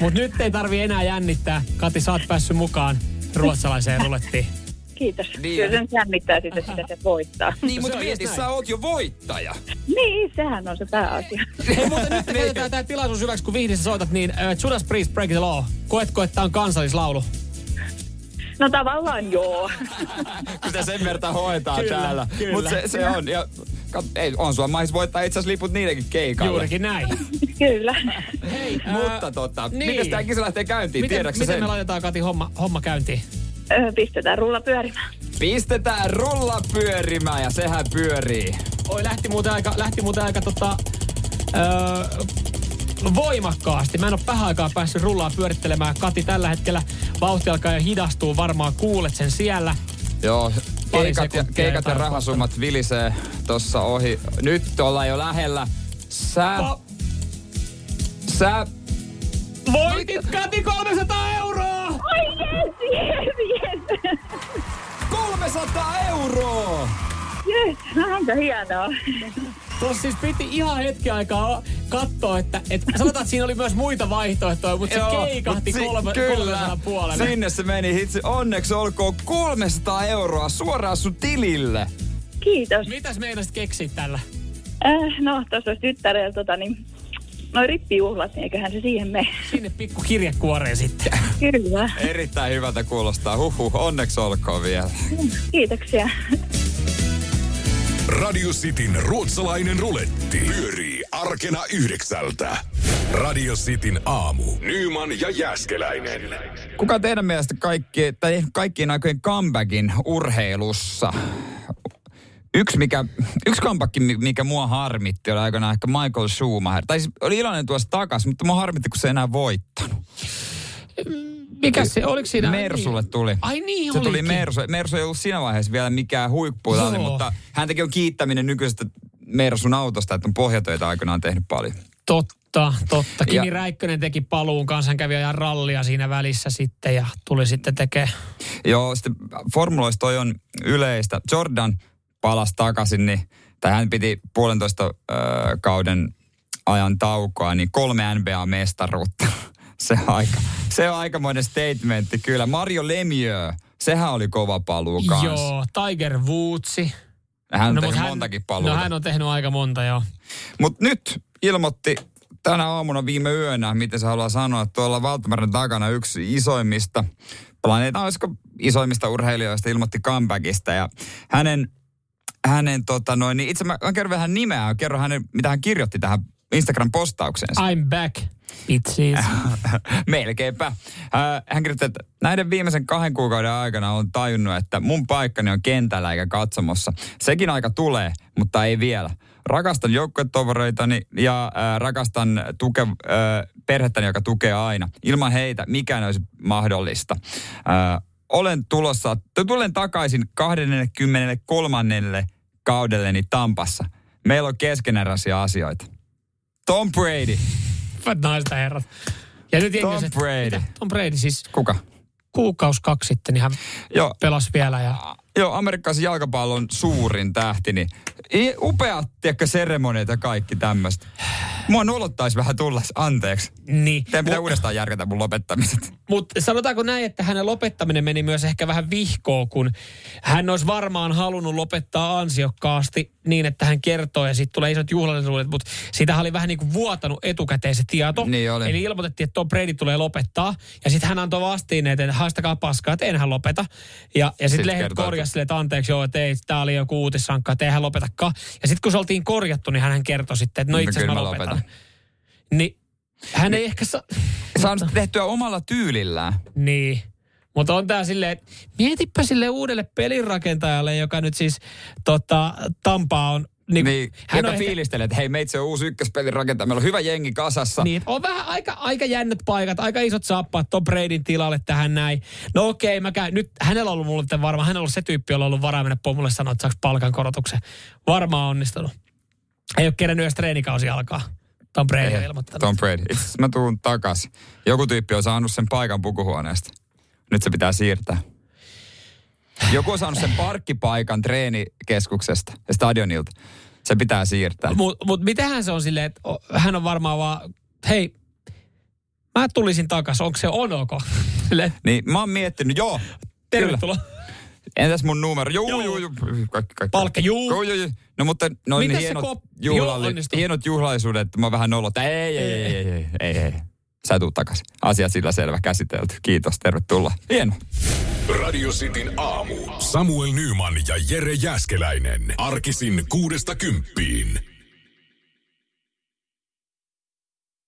mutta nyt ei tarvi enää jännittää. Kati, sä oot päässyt mukaan ruotsalaiseen rulettiin. Kiitos. Niin. Kyllä se nyt jännittää sitä, että se voittaa. Niin, mutta mieti, sä oot jo voittaja. Niin, sehän on se pääasia. Hei, mutta nyt käytetään tää tilaisuus hyväksi, kun Vihdissä soitat, niin uh, Judas Priest, Break the Law. Koetko, että tää on kansallislaulu? No tavallaan joo. Kyllä sen verta hoitaa kyllä, täällä. Mutta se, se on. Ja, kat, ei, on sua mahis voittaa itse asiassa liput niidenkin keikalle. Juurikin näin. Kyllä. Hei, äh, mutta tota, niin. Mites tää kisa lähtee käyntiin? Miten, miten sen? Me laitetaan, Kati, homma, homma käyntiin? Öö, pistetään rulla pyörimään. Pistetään rulla pyörimään ja sehän pyörii. Oi, lähti muuten aika, lähti muuten aika tota... Öö, voimakkaasti. Mä en ole vähän aikaa päässyt rullaa pyörittelemään. Kati, tällä hetkellä vauhti alkaa jo hidastua. Varmaan kuulet sen siellä. Joo, keikat ja, keikat ja rahasummat vilisee tossa ohi. Nyt ollaan jo lähellä. Sä... O- sä... Voitit, Kati, kolmesataa euroa! Oi, jes, jes, jes! kolmesataa euroa! Jes, onko hienoa. Tuossa siis piti ihan hetki aikaa katsoa, että et, sanotaan, että siinä oli myös muita vaihtoehtoja, mutta se joo, keikahti si- kolme, kolmesataa puolelle. Sinne se meni hitsi. Onneksi olkoon kolmesataa euroa suoraan sun tilille. Kiitos. Mitäs meinasit keksiä tällä? Äh, no, tuossa olisi tyttärellä tota, niin, noi rippijuhlat, niin eiköhän se siihen mene. Sinne pikku kirjekuoreen sitten. Kyllä. Erittäin hyvältä kuulostaa. Huhhuh, onneksi olkoon vielä. Kiitoksia. Radio Cityn ruotsalainen ruletti pyörii arkena yhdeksältä. Radio Cityn aamu. Nyman ja Jääskeläinen. Kuka teidän mielestä kaikki, tai kaikkien aikojen comebackin urheilussa? Yksi, mikä, yksi comeback, mikä mua harmitti, oli aikanaan ehkä Michael Schumacher. Tai siis oli iloinen tuossa takas, mutta mua harmitti, kun se ei enää voittanut. Mikä se, oliko siinä? Mersulle tuli. Ai niin, se olikin. Tuli Mersu. Mersu ei ollut siinä vaiheessa vielä mikään huippuilani, mutta häntäkin on kiittäminen nykyisestä Mersun autosta, että on pohjatöitä aikanaan tehnyt paljon. Totta, totta. Kimi ja, Räikkönen teki paluun, kanssa hän kävi ajan rallia siinä välissä sitten ja tuli sitten tekemään. Joo, sitten formuloissa toi on yleistä. Jordan palasi takaisin, niin, tai hän piti puolentoista äh, kauden ajan taukoa, niin kolme N B A-mestaruutta. Se on, aika, se on aikamoinen statementti, kyllä. Mario Lemieux, sehän oli kova paluu kanssa. Joo, Tiger Woods. Hän on no, tehnyt hän, montakin paluuta. No hän on tehnyt aika monta, joo. Mutta nyt ilmoitti tänä aamuna viime yönä, miten se haluaa sanoa, että tuolla Valtameren takana yksi isoimmista, planeetan olisiko isoimmista urheilijoista, ilmoitti comebackista. Ja hänen, hänen tota noin, niin itse mä, mä kerron vähän nimeä, kerron hänen, mitä hän kirjoitti tähän Instagram-postaukseensa. I'm back. Itseis. Melkeinpä. Hän kirjoittaa, että näiden viimeisen kahden kuukauden aikana olen tajunnut, että mun paikkani on kentällä eikä katsomossa. Sekin aika tulee, mutta ei vielä. Rakastan joukkuetovereitani ja ää, rakastan tuke, ää, perhettäni, joka tukee aina. Ilman heitä mikään olisi mahdollista. Ää, olen tulossa, tulen takaisin kaksikymmentäkolme kaudelleni Tampassa. Meillä on keskeneräisiä asioita. Tom Brady. Hyvät naiset ja herrat. Ja nyt Tom jengiset, Brady. Mitä? Tom Brady siis. Kuka? Kuukaus kaksi sitten, niin hän joo. pelasi vielä. Ja... Joo, amerikkalaisen jalkapallon suurin tähti, niin upeat, tiedätkö, seremoniat ja kaikki tämmöistä. Mua nolottaisi vähän tullas, anteeksi. Niin. Teidän pitää Mut... uudestaan järkätä mun lopettamiset. Mutta sanotaanko näin, että hänen lopettaminen meni myös ehkä vähän vihkoon, kun hän olisi varmaan halunnut lopettaa ansiokkaasti niin, että hän kertoo ja sitten tulee isot juhlallisuudet, mutta siitähän oli vähän niin kuin vuotanut etukäteen se tieto. Niin oli. Eli ilmoitettiin, että Tom Brady tulee lopettaa ja sitten hän antoi vastineet, että haistakaa paskaa, että enhän lopeta. Ja, ja sitten sit lehdet korjasi sille, että anteeksi, joo, että ei, tää oli joku uutissankka, että eihän lopetakaan. Ja sitten kun se oltiin korjattu, niin hän kertoi sitten, että no itse asiassa mä lopetan. lopetan. Niin hän niin. ei ehkä saa... Saanut tehtyä omalla tyylillään. Niin. Mutta on tää silleen, että mietipä sille uudelle pelinrakentajalle, joka nyt siis tota, Tampaa on... Niin, niin hän on fiilistelee, että hei, meitsi on uusi ykköspelin rakentaja, meillä on hyvä jengi kasassa. Niin, on vähän aika, aika jännät paikat, aika isot saappaat Tom Bradyn tilalle tähän näin. No okei, mä käyn, nyt hänellä on ollut mulle tämän varmaan, hänellä on se tyyppi, jolla on ollut varaa mennä pomolle sanoa, että saako palkankorotuksen. Varmaan onnistunut. Ei ole kerännyt edes treenikausi alkaa. Tom Brady on ilmoittanut. Tom Brady, itse asiassa mä tuun takaisin. Joku tyyppi on saanut sen paikan pukuhuoneesta. Nyt se pitää siirtää. Joku on saanut sen parkkipaikan treenikeskuksesta ja stadionilta. Se pitää siirtää. Mutta mut mitenhän se on silleen, että hän on varmaan vaan, hei, mä tulisin takaisin, onko se onoko? Niin, mä oon miettinyt, joo. Tervetuloa. Kyllä. Entäs mun numero? Juu, juu, juu. juu. Palkka, juu. Juu, juu, juu. No mutta noin niin hienot, kop... juhlali- hienot juhlaisuudet, mä oon vähän nolottaa. Ei, ei, ei, ei, ei, ei, ei. Sä tuut takaisin. Asia sillä selvä, käsitelty. Kiitos, tervetuloa. Hieno. Radio Cityn aamu. Samuel Nyman ja Jere Jääskeläinen. Arkisin kuudesta kymppiin.